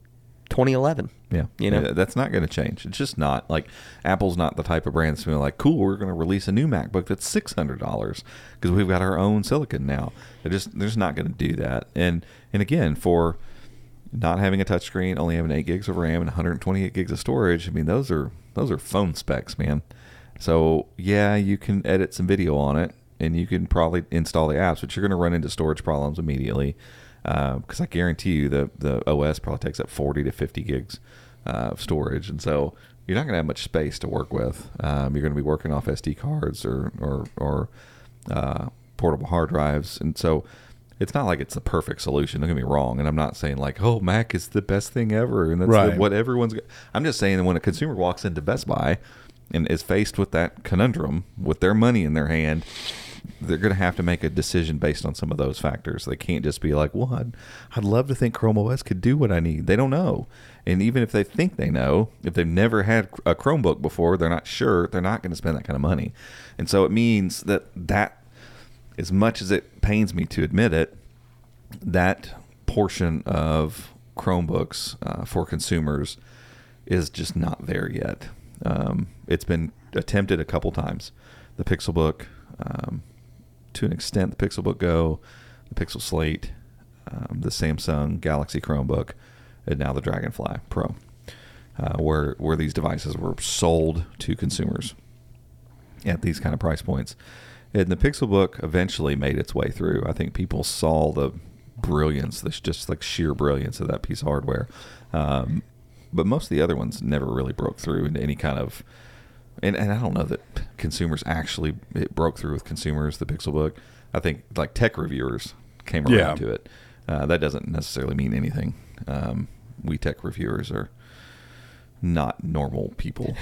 2011. Yeah, you know, that's not going to change. It's just not like Apple's not the type of brand that's going to be like, cool, we're going to release a new MacBook that's $600 because we've got our own silicon now. They're just not going to do that. And again, for not having a touchscreen, only having 8 gigs of RAM and 128 gigs of storage, I mean, those are phone specs, man. So yeah, you can edit some video on it, and you can probably install the apps, but you're going to run into storage problems immediately. Because I guarantee you the OS probably takes up 40 to 50 gigs of storage. And so you're not going to have much space to work with. You're going to be working off SD cards or portable hard drives. And so it's not like it's the perfect solution. Don't get me wrong. And I'm not saying like, oh, Mac is the best thing ever. And that's what everyone's... I'm just saying that when a consumer walks into Best Buy and is faced with that conundrum with their money in their hand, they're going to have to make a decision based on some of those factors. They can't just be like, well, I'd love to think Chrome OS could do what I need. They don't know. And even if they think they know, if they've never had a Chromebook before, they're not sure, they're not going to spend that kind of money. And so it means that as much as it pains me to admit it, that portion of Chromebooks for consumers is just not there yet. It's been attempted a couple times. The Pixelbook, to an extent, the Pixelbook Go, the Pixel Slate, the Samsung Galaxy Chromebook, and now the Dragonfly Pro, where these devices were sold to consumers at these kind of price points. And the Pixelbook eventually made its way through. I think people saw the brilliance, this just like sheer brilliance of that piece of hardware. But most of the other ones never really broke through into any kind of, and I don't know that consumers actually, it broke through with consumers, the Pixelbook. I think like tech reviewers came around to it. That doesn't necessarily mean anything. We tech reviewers are not normal people.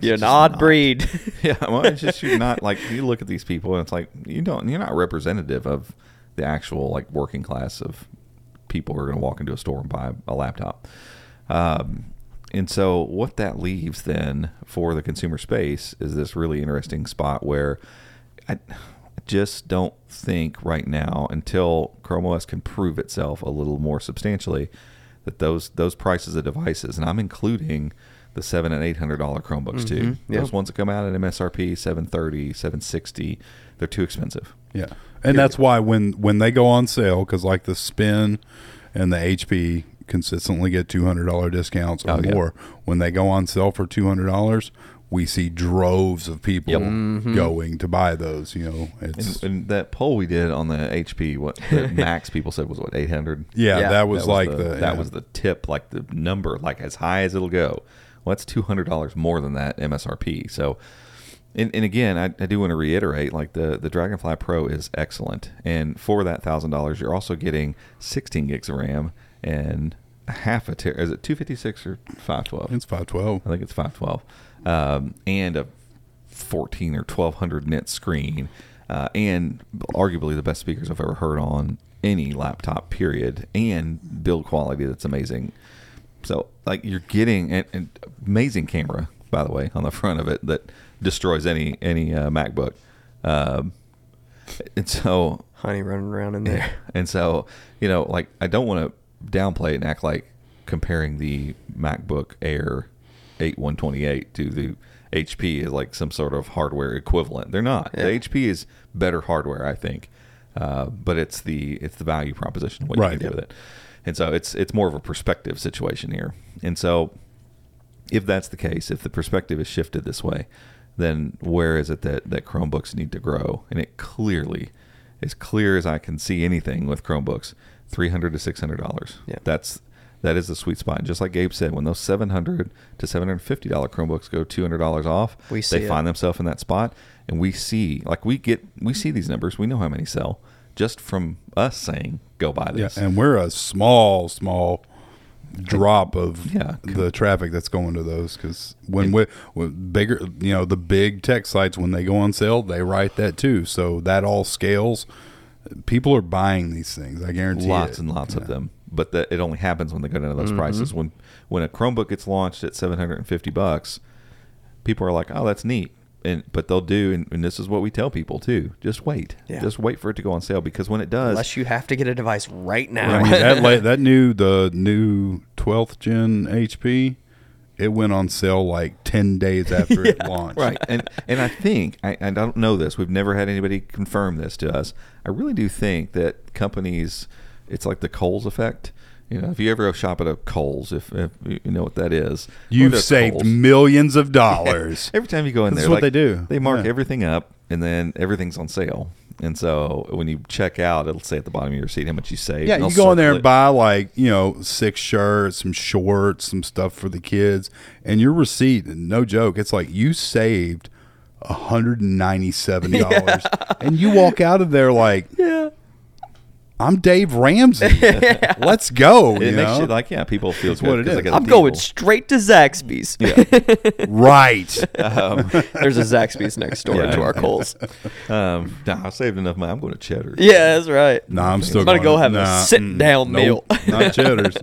You're an odd breed. Yeah, well, it's just you're not like, you look at these people and it's like, you're not representative of the actual like working class of people who are going to walk into a store and buy a laptop. And so what that leaves then for the consumer space is this really interesting spot where I just don't think right now, until Chrome OS can prove itself a little more substantially, that those prices of devices, and I'm including the $700 and $800 Chromebooks too. Yep. Those ones that come out at MSRP, $730, $760, they're too expensive. Yeah, and that's why when they go on sale, because like the Spin and the HP consistently get $200 discounts or more. When they go on sale for $200, we see droves of people going to buy those. You know, it's and that poll we did on the HP, what the max people said was what 800. Yeah, that was like that was the tip, like the number, like as high as it'll go. Well, that's $200 more than that MSRP. So, and again, I do want to reiterate, like the Dragonfly Pro is excellent, and for that $1,000, you're also getting 16 gigs of RAM. And half a terabyte. Is it 256 or 512? It's 512. I think it's 512. And a 14 or 1200 nit screen, and arguably the best speakers I've ever heard on any laptop. Period. And build quality that's amazing. So like you're getting an amazing camera, by the way, on the front of it that destroys any MacBook. And so honey running around in there. And so like I don't want to downplay it and act like comparing the MacBook Air 8128 to the HP is like some sort of hardware equivalent. They're not. Yeah. The HP is better hardware, I think, but it's the value proposition, what you can do with it. And so it's more of a perspective situation here. And so if that's the case, if the perspective is shifted this way, then where is it that Chromebooks need to grow? And it clearly, as clear as I can see anything with Chromebooks, $300 to $600. Yeah. That is the sweet spot. And just like Gabe said, when those $700 to $750 Chromebooks go $200 off, they find themselves in that spot, and we see we see these numbers. We know how many sell just from us saying go buy this. Yeah, and we're a small drop of the traffic that's going to those, because when bigger, the big tech sites, when they go on sale, they write that too. So that all scales. People are buying these things. I guarantee lots and lots of them. But it only happens when they go down to those prices. When a Chromebook gets launched at $750, people are like, "Oh, that's neat." But they'll do, and this is what we tell people too: just wait. Yeah. Just wait for it to go on sale, because when it does, unless you have to get a device right now. I mean, the new 12th gen HP, it went on sale like 10 days after it launched. Right. And I think, I don't know this, we've never had anybody confirm this to us. I really do think that companies, it's like the Kohl's effect. If you ever shop at a Kohl's, if you know what that is, you've saved Kohl's millions of dollars. Every time you go in there, that's what they do. They mark everything up, and then everything's on sale. And so when you check out, it'll say at the bottom of your receipt how much you saved. Yeah, you go in there and buy 6 shirts, some shorts, some stuff for the kids, and your receipt, no joke, it's like you saved $197, and you walk out of there like, I'm Dave Ramsey. Let's go. It makes you like, yeah, people feel good. What it is. I'm going straight to Zaxby's. Yeah. Right. There's a Zaxby's next door to our Kohl's. I saved enough money. I'm going to Cheddar's. Yeah, that's right. No, I'm still going to go have a sit-down meal. Not Cheddar's.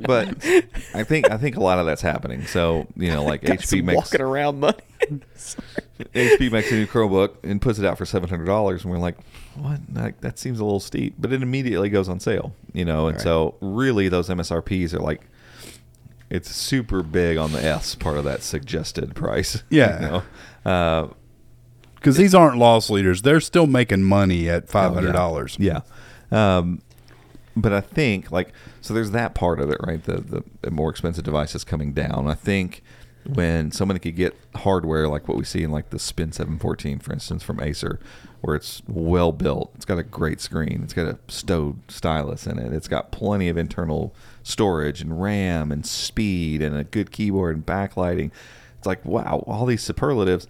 But I think a lot of that's happening. So, like HP makes... walking around money. HP makes a new Chromebook and puts it out for $700, and we're like, what? That seems a little steep, but it immediately goes on sale, and so really those MSRPs are like, it's super big on the S part of that suggested price. Yeah. Because these aren't loss leaders. They're still making money at $500. But I think so there's that part of it, right? The more expensive devices coming down. I think when somebody could get hardware like what we see in the Spin 714, for instance, from Acer, where it's well built, it's got a great screen, it's got a stowed stylus in it, it's got plenty of internal storage and RAM and speed and a good keyboard and backlighting. It's like, wow, all these superlatives,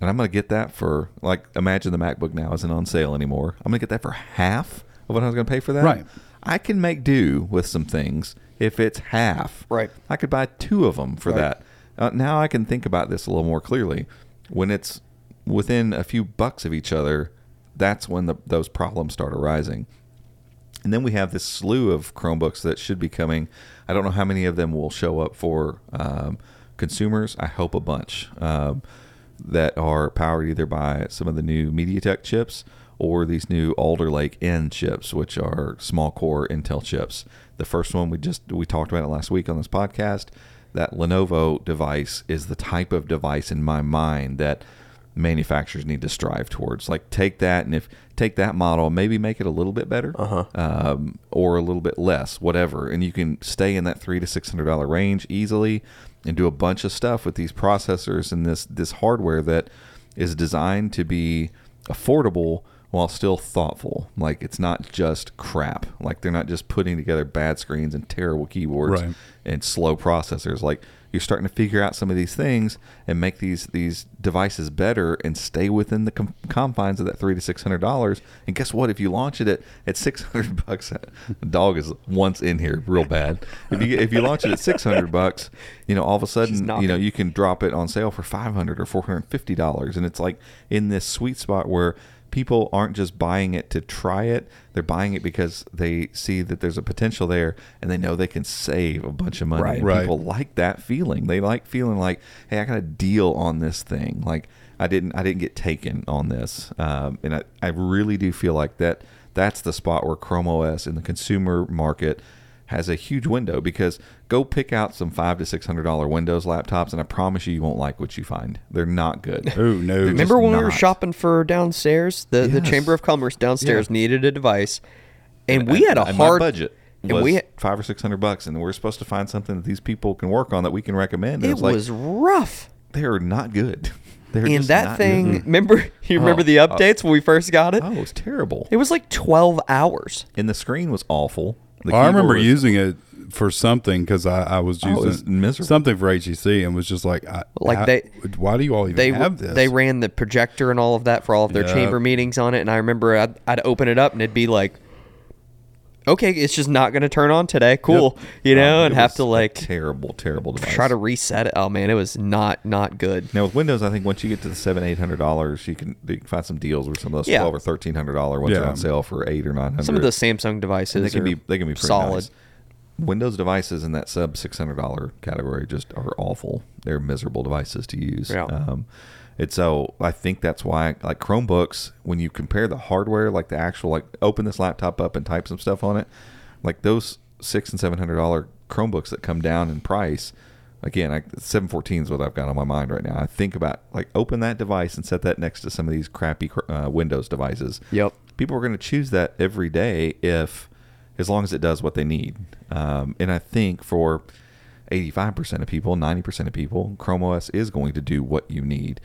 and I'm going to get that for, imagine the MacBook now isn't on sale anymore. I'm going to get that for half of what I was going to pay for that. Right. I can make do with some things if it's half. Right. I could buy two of them for that. Now I can think about this a little more clearly. When it's within a few bucks of each other, that's when those problems start arising. And then we have this slew of Chromebooks that should be coming. I don't know how many of them will show up for consumers. I hope a bunch that are powered either by some of the new MediaTek chips or these new Alder Lake N chips, which are small core Intel chips. The first one we talked about it last week on this podcast. That Lenovo device is the type of device in my mind that manufacturers need to strive towards. Take that, and if take that model, maybe make it a little bit better, or a little bit less, whatever. And you can stay in that $300 to $600 range easily and do a bunch of stuff with these processors and this hardware that is designed to be affordable while still thoughtful. It's not just crap. They're not just putting together bad screens and terrible keyboards and slow processors. You're starting to figure out some of these things and make these devices better and stay within the confines of that $300 to $600. And guess what? If you launch it at $600, the dog is once in here real bad. If you launch it at $600, all of a sudden, you can drop it on sale for $500 or $450, and it's in this sweet spot where people aren't just buying it to try it. They're buying it because they see that there's a potential there, and they know they can save a bunch of money. Right. People like that feeling. They like feeling like, hey, I got a deal on this thing. I didn't get taken on this. And I really do feel like that's the spot where Chrome OS in the consumer market has a huge window, because go pick out some $500 to $600 Windows laptops, and I promise you won't like what you find. They're not good. Oh no! Remember when we were shopping for downstairs? The Chamber of Commerce downstairs needed a device, and we had a hard budget. And we had $500 or $600, and we're supposed to find something that these people can work on that we can recommend. And it was rough. They're not good. And that thing, remember the updates when we first got it? Oh, it was terrible. It was 12 hours, and the screen was awful. I remember using it for something, because I was using something for HEC and was just why do you all even have this? They ran the projector and all of that for all of their chamber meetings on it, and I remember I'd open it up and it'd be okay, it's just not going to turn on today. Cool. Yep. And have to terrible device. Try to reset it. Oh man, it was not good. Now with Windows, I think once you get to the $700-800, you can find some deals with some of those $1,200 or $1,300 ones are on sale for $800 or $900. Some of those Samsung devices, they can be pretty solid. Nice. Windows devices in that sub $600 category just are awful. They're miserable devices to use. Yeah. And so I think that's why, Chromebooks, when you compare the hardware, the actual, open this laptop up and type some stuff on it, those $600 and $700 Chromebooks that come down in price, again, 714 is what I've got on my mind right now. I think about, open that device and set that next to some of these crappy Windows devices. Yep. People are going to choose that every day as long as it does what they need. And I think for 85% of people, 90% of people, Chrome OS is going to do what you need.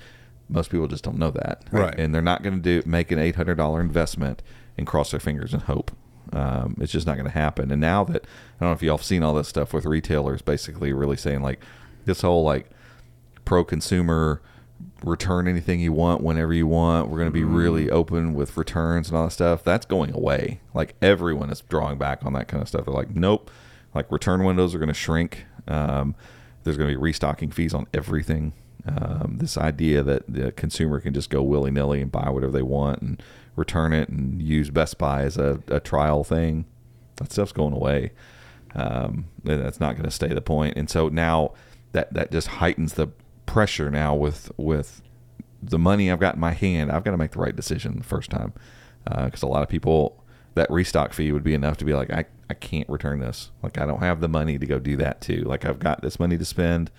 Most people just don't know that, right? And they're not going to make an $800 investment and cross their fingers and hope. It's just not going to happen. And now that, I don't know if y'all have seen all this stuff with retailers basically really saying this whole pro-consumer return anything you want whenever you want. We're going to be really open with returns and all that stuff. That's going away. Like, everyone is drawing back on that kind of stuff. They're like, nope. Like, return windows are going to shrink. There's going to be restocking fees on everything. This idea that the consumer can just go willy-nilly and buy whatever they want and return it and use Best Buy as a trial thing, that stuff's going away. And that's not going to stay the point. And so now that just heightens the pressure now with the money I've got in my hand. I've got to make the right decision the first time, because a lot of people, that restock fee would be enough to be like, I can't return this. Like, I don't have the money to go do that too. Like, I've got this money to spend.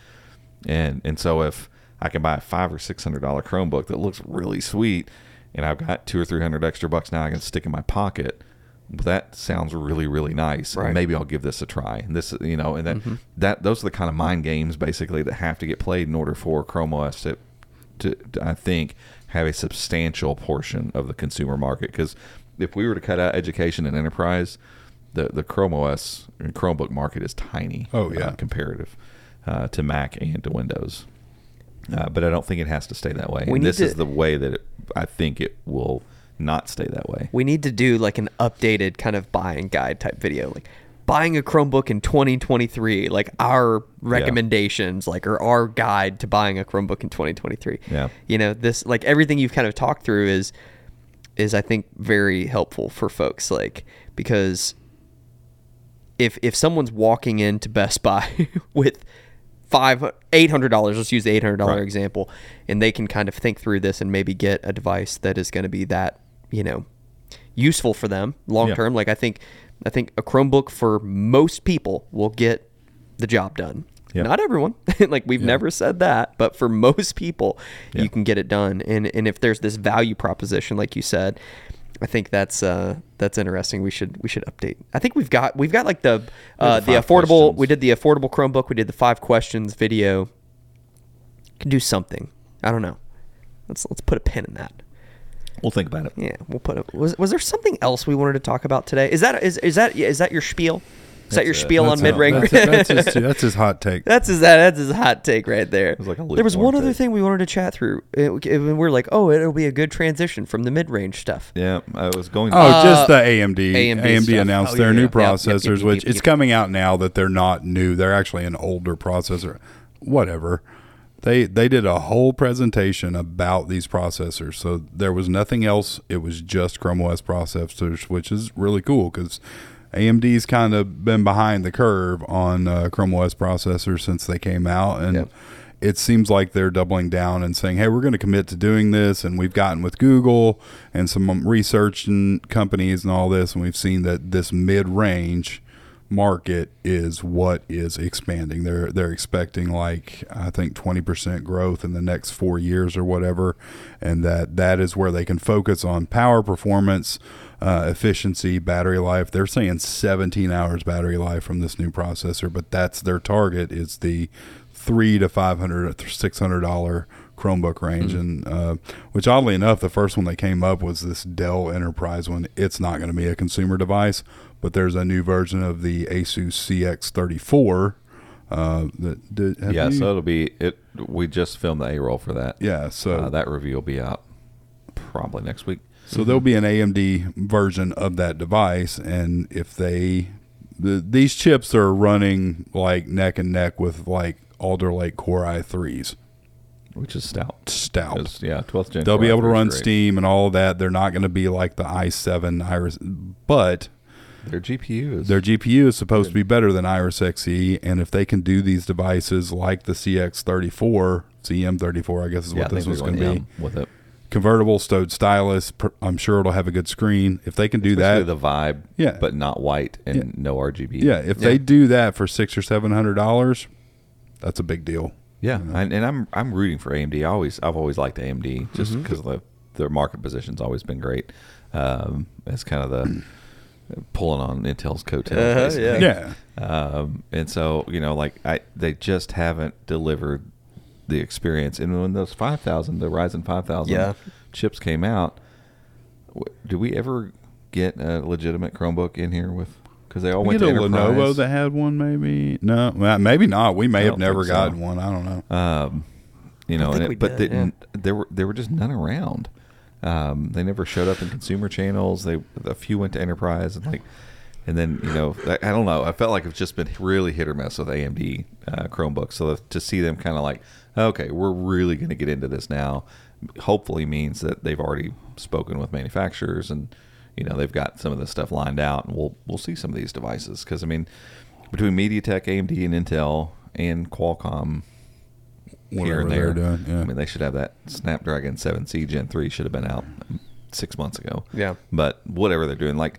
And so if I can buy a $500 or $600 Chromebook that looks really sweet, and I've got $200 or $300 extra bucks now I can stick in my pocket, that sounds really, really nice. Right. Maybe I'll give this a try. And this, you know, and then that those are the kind of mind games basically that have to get played in order for Chrome OS to I think have a substantial portion of the consumer market. Because if we were to cut out education and enterprise, the Chrome OS and Chromebook market is tiny. Oh yeah, comparative to Mac and to Windows. But I don't think it has to stay that way. And this is the way that I think it will not stay that way. We need to do like an updated kind of buying guide type video, like buying a Chromebook in 2023, like our recommendations, like, or our guide to buying a Chromebook in 2023. Yeah. You know, this, like, everything you've kind of talked through is I think very helpful for folks, like, because if someone's walking into Best Buy with $800, let's use the $800 example, and they can kind of think through this and maybe get a device that is going to be that, you know, useful for them long term. Like, I think a Chromebook for most people will get the job done. Not everyone, like, we've never said that, but for most people you can get it done. And if there's this value proposition, like you said, I think that's interesting. We should update. I think we've got like the affordable questions. We did the affordable Chromebook. We did the 5 questions video. Can do something. I don't know. Let's put a pin in that. We'll think about it. Yeah, we'll put it. Was there something else we wanted to talk about today? Is that your spiel? Is that your spiel on mid-range? That's his hot take. That's his hot take right there. Was like there was one other thing we wanted to chat through. We were like, oh, it'll be a good transition from the mid-range stuff. Yeah, I was going. Just the AMD. AMD announced their new processors, which it's coming out now that they're not new. They're actually an older processor. Whatever. They did a whole presentation about these processors, so there was nothing else. It was just Chrome OS processors, which is really cool because AMD's kind of been behind the curve on Chrome OS processors since they came out, and it seems like they're doubling down and saying, hey, we're going to commit to doing this, and we've gotten with Google and some research and companies and all this, and we've seen that this mid-range market is what is expanding. They're expecting, like, I think 20% growth in the next 4 years or whatever, and that is where they can focus on power, performance, efficiency, battery life. They're saying 17 hours battery life from this new processor, but that's their target, is the $300 to $500 or $600 Chromebook range. And which, oddly enough, the first one that came up was this Dell Enterprise one. It's not going to be a consumer device, but there's a new version of the Asus CX5400. So it'll be it. We just filmed the A-roll for that. Yeah, so that review will be out probably next week. So there'll be an AMD version of that device, and if these chips are running like neck and neck with like Alder Lake Core i3s. Which is stout. 12th gen. They'll be able to run Steam and all of that. They're not going to be like the i7 Iris, but their GPU is supposed to be better than Iris Xe. And if they can do these devices like the CX34, CM34, I guess is what this one's going to be with it. Convertible, stowed stylus. I'm sure it'll have a good screen. If they can do especially that, the Vibe, but not white and no RGB. Yeah, if they do that for $600 or $700, that's a big deal. Yeah, and I'm rooting for AMD. I've always liked AMD just because their market position's always been great. It's kind of the pulling on Intel's coattails. And so, you know, like they just haven't delivered the experience. And when those the Ryzen 5000 chips came out, do we ever get a legitimate Chromebook in here with? Because they all went to Enterprise. Lenovo that had one, maybe. No, maybe not. We may have never gotten one. I don't know. you know, and it, but did, there were just none around. They never showed up in consumer channels. A few went to enterprise, and then you know, I don't know. I felt like it's just been really hit or miss with AMD Chromebooks. So to see them kind of like, okay, we're really going to get into this now, hopefully means that they've already spoken with manufacturers and, you know, they've got some of this stuff lined out, and we'll see some of these devices. Because I mean, between MediaTek, AMD, and Intel and Qualcomm, whatever here and there, doing, yeah. I mean, they should have that Snapdragon 7C Gen 3 should have been out 6 months ago. Yeah. But whatever they're doing, like,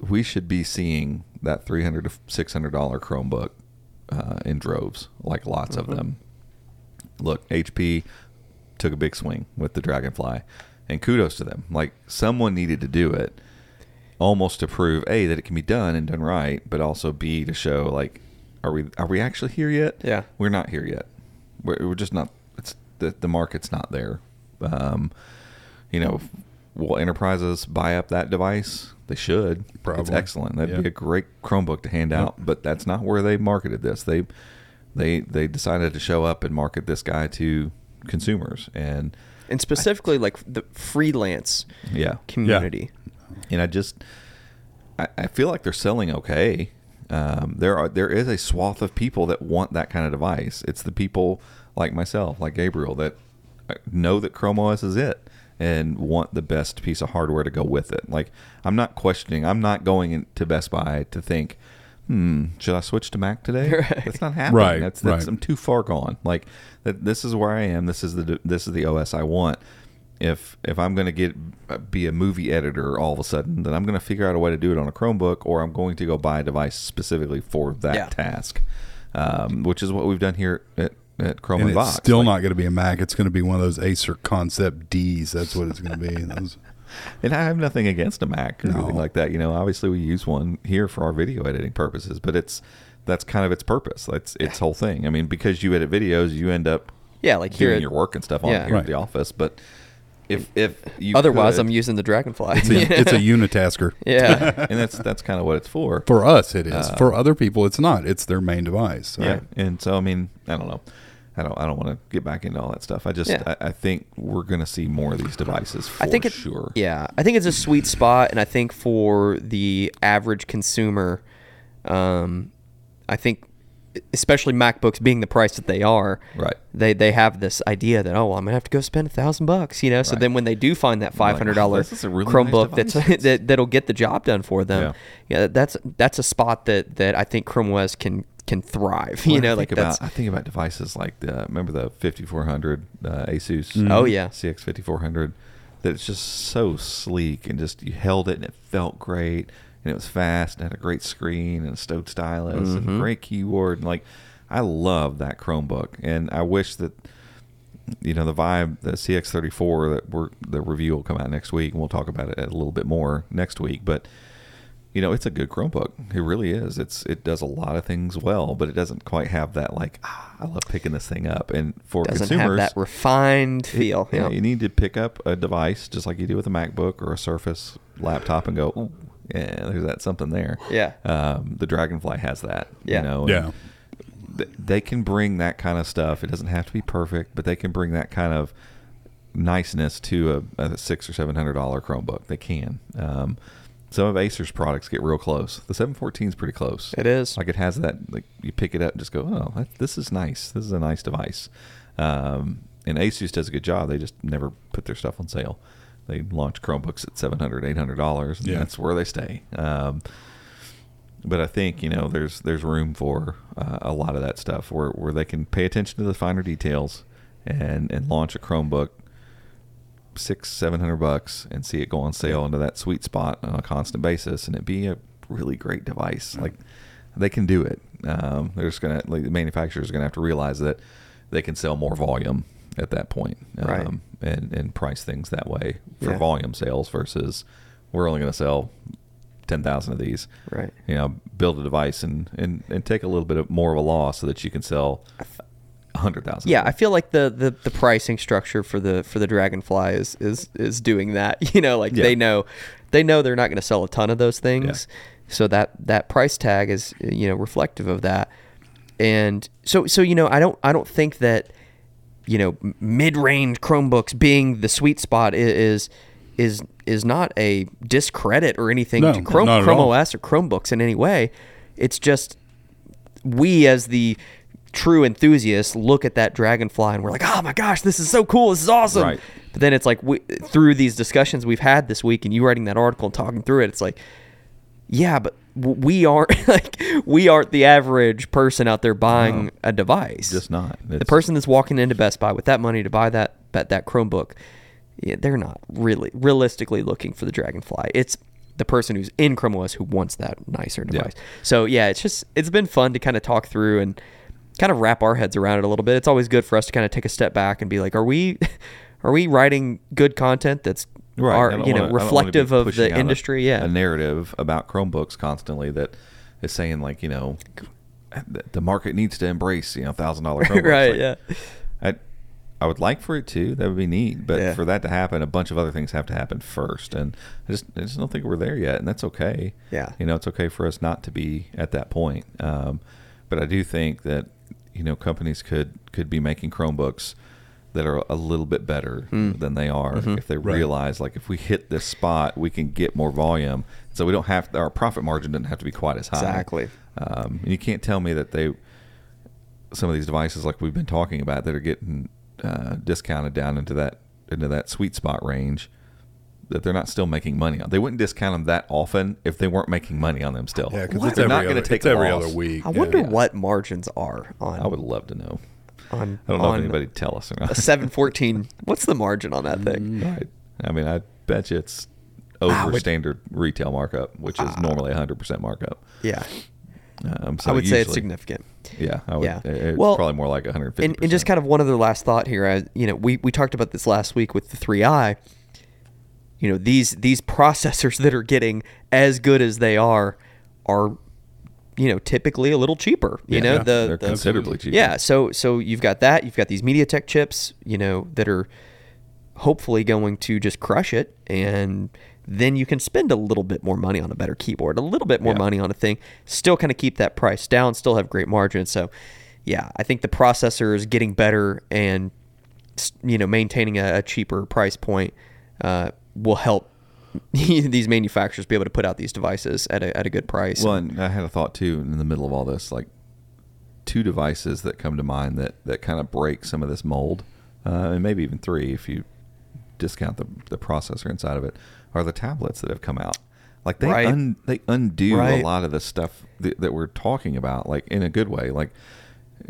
we should be seeing that $300 to $600 Chromebook in droves, like lots of them. Look, HP took a big swing with the Dragonfly, and kudos to them. Like, someone needed to do it, almost to prove, A, that it can be done and done right, but also B, to show, like, are we actually here yet? Yeah. We're not here yet. We're just not. It's the market's not there. You know, will enterprises buy up that device? They should. Probably. It's excellent. That'd be a great Chromebook to hand out. But that's not where they marketed this. They decided to show up and market this guy to consumers and specifically like the freelance community. Yeah. And I feel like they're selling okay. There is a swath of people that want that kind of device. It's the people like myself, like Gabriel, that know that Chrome OS is it and want the best piece of hardware to go with it. Like, I'm not questioning. I'm not going to Best Buy to think, should I switch to Mac today? Right. That's not happening. Right. That's I'm too far gone. Like, this is where I am. This is the OS I want. If I'm going to be a movie editor all of a sudden, then I'm going to figure out a way to do it on a Chromebook, or I'm going to go buy a device specifically for that task, which is what we've done here at Chrome Unboxed. It's still not going to be a Mac. It's going to be one of those Acer Concept Ds. That's what it's going to be. And I have nothing against a Mac or anything like that. You know, obviously we use one here for our video editing purposes, but that's kind of its purpose. That's its whole thing. I mean, because you edit videos, you end up doing your work and stuff on here at the office, but. If you otherwise, I'm using the Dragonfly. It's a unitasker. Yeah, and that's kind of what it's for. For us, it is. For other people, it's not. It's their main device. So. Yeah, and so I mean, I don't know. I don't want to get back into all that stuff. I just I think we're going to see more of these devices for sure. Yeah, I think it's a sweet spot, and I think for the average consumer, I think. Especially MacBooks being the price that they are, right? They have this idea that I'm gonna have to go spend $1,000, you know. So then when they do find that $500 Chromebook that'll get the job done for them, that's a spot that I think Chrome OS can thrive. Well, you know, I think about devices like remember the 5400 Asus, CX5400, that it's just so sleek and just you held it and it felt great. And it was fast and had a great screen and a stowed stylus and a great keyboard. And I love that Chromebook. And I wish that, you know, the Vibe, the CX34, the review will come out next week, and we'll talk about it a little bit more next week. But, you know, it's a good Chromebook. It really is. It does a lot of things well, but it doesn't quite have that, I love picking this thing up. And for consumers, it doesn't have that refined feel. Yeah, you need to pick up a device just like you do with a MacBook or a Surface laptop and go, ooh. Yeah, there's that something there. Yeah. The Dragonfly has that. Yeah. You know, yeah. They can bring that kind of stuff. It doesn't have to be perfect, but they can bring that kind of niceness to a $600 or $700 Chromebook. They can. Some of Acer's products get real close. The 714 is pretty close. It is. It has that. You pick it up and just go, this is nice. This is a nice device. And Asus does a good job. They just never put their stuff on sale. They launch Chromebooks at $700, $800, and that's where they stay. But I think, you know, there's room for a lot of that stuff where they can pay attention to the finer details and launch a Chromebook $600-$700 and see it go on sale into that sweet spot on a constant basis, and it be a really great device. Like, they can do it. They're just gonna the manufacturers are gonna have to realize that they can sell more volume at that point, right. And price things that way for volume sales versus we're only going to sell 10,000 of these, right? You know, build a device and take a little bit of more of a loss so that you can sell 100,000. Yeah. I feel like the pricing structure for the Dragonfly is doing that, you know, they know they're not going to sell a ton of those things. Yeah. So that price tag is, you know, reflective of that. And so, you know, I don't think that you know, mid-range Chromebooks being the sweet spot is not a discredit or anything to Chrome OS or Chromebooks in any way. It's just we as the true enthusiasts look at that Dragonfly and we're like, oh my gosh, this is so cool, this is awesome. Right. But then it's like through these discussions we've had this week and you writing that article and talking through it, it's like, yeah, but we aren't the average person out there buying a device. Just not. The person that's walking into Best Buy with that money to buy that Chromebook, yeah, they're not really realistically looking for the Dragonfly. It's the person who's in Chrome OS who wants that nicer device. Yeah. So yeah, it's been fun to kind of talk through and kind of wrap our heads around it a little bit. It's always good for us to kind of take a step back and be like, are we writing good content that's reflective of the industry? A narrative about Chromebooks constantly that is saying like, you know, the market needs to embrace, you know, $1,000 Chromebooks. Right. Like, yeah. I would like for it to. That would be neat. But for that to happen, a bunch of other things have to happen first. And I just don't think we're there yet. And that's okay. Yeah. You know, it's okay for us not to be at that point. But I do think that, you know, companies could be making Chromebooks that are a little bit better than they are if they realize, like, if we hit this spot, we can get more volume. So we don't have our profit margin doesn't have to be quite as high. Exactly. And you can't tell me that some of these devices like we've been talking about that are getting discounted down into that sweet spot range, that they're not still making money on. They wouldn't discount them that often if they weren't making money on them still. Yeah, because they're not going to take every other week. I wonder what margins are on. I would love to know. I don't know if anybody tell us or not. A 714. What's the margin on that thing? Right. I mean, I bet you it's over standard retail markup, which is normally 100% markup. Yeah. So I would say it's significant. Yeah. It's probably more like 150%. And just kind of one other last thought here. We talked about this last week with the 3i. You know, these processors that are getting as good as they are, you know, typically a little cheaper. They're considerably cheaper. Yeah. So you've got that. You've got these MediaTek chips, you know, that are hopefully going to just crush it, and then you can spend a little bit more money on a better keyboard, a little bit more money on a thing, still kind of keep that price down, still have great margins. So, yeah, I think the processor is getting better and, you know, maintaining a cheaper price point will help these manufacturers be able to put out these devices at a good price. Well, and I had a thought, too, in the middle of all this, like two devices that come to mind that kind of break some of this mold, and maybe even three if you discount the processor inside of it, are the tablets that have come out. Like they undo a lot of the stuff that we're talking about, like in a good way, like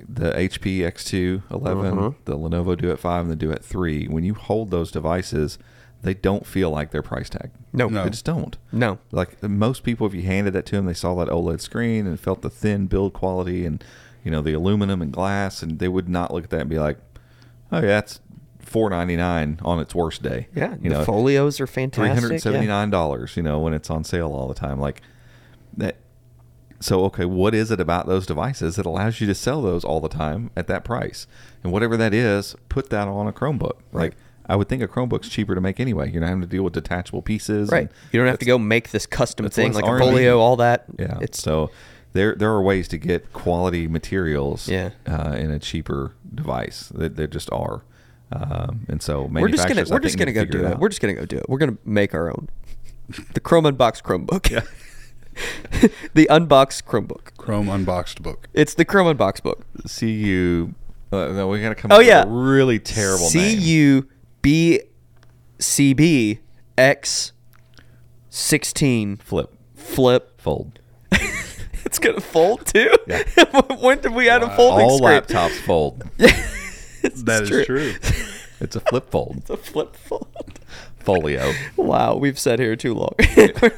the HP X2 11, the Lenovo Duet 5, and the Duet 3. When you hold those devices, they don't feel like their price tag. No. They just don't. No. Like most people, if you handed that to them, they saw that OLED screen and felt the thin build quality and, you know, the aluminum and glass, and they would not look at that and be like, oh yeah, that's $4.99 on its worst day. Yeah, you know, folios are fantastic. $379, you know, when it's on sale all the time, like that. So, okay, what is it about those devices that allows you to sell those all the time at that price? And whatever that is, put that on a Chromebook. Right. Like, I would think a Chromebook's cheaper to make anyway. You're not having to deal with detachable pieces. Right. You don't have to go make this custom thing like R&D. A folio, all that. Yeah. So there are ways to get quality materials in a cheaper device. There just are. And so manufacturers, we're just gonna go do it. We're gonna make our own, the Chrome Unboxed Chromebook, the Unboxed Chromebook, Chrome Unboxed book. It's the Chrome Unboxed book. CU, no, we gotta come up with a really terrible name. CUBCBX16 flip fold. It's gonna fold too. Yeah. When did we add a folding screen? All laptops fold. That is true. It's a flip fold. It's a flip fold. Folio. Wow, we've sat here too long.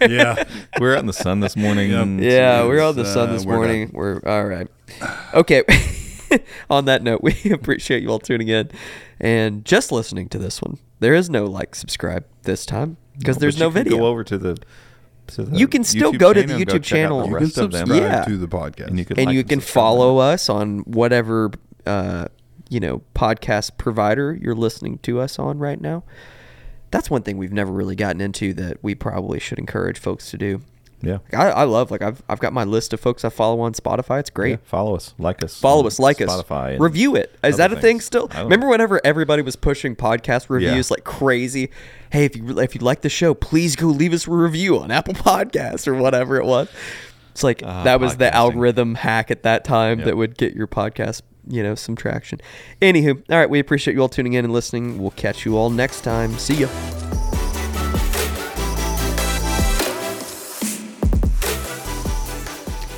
Yeah. We're out in the sun this morning. Yeah, we're out in the sun this morning. We're all right. Okay. On that note, we appreciate you all tuning in and just listening to this one. There is no subscribe this time because there's no video. Go over to the you can still go to the YouTube channel. You can subscribe to the podcast. And you can follow us on whatever podcast provider you're listening to us on right now. That's one thing we've never really gotten into that we probably should encourage folks to do. Yeah. Like, I love, like, I've got my list of folks I follow on Spotify. It's great. Yeah, follow us, like us. Follow us, like Spotify us. Review it. Is that a thing still? Remember whenever everybody was pushing podcast reviews like crazy? Hey, if you like the show, please go leave us a review on Apple Podcasts or whatever it was. It's like that was the algorithm hack at that time that would get your podcast, some traction. Anywho, all right, we appreciate you all tuning in and listening. We'll catch you all next time. See ya.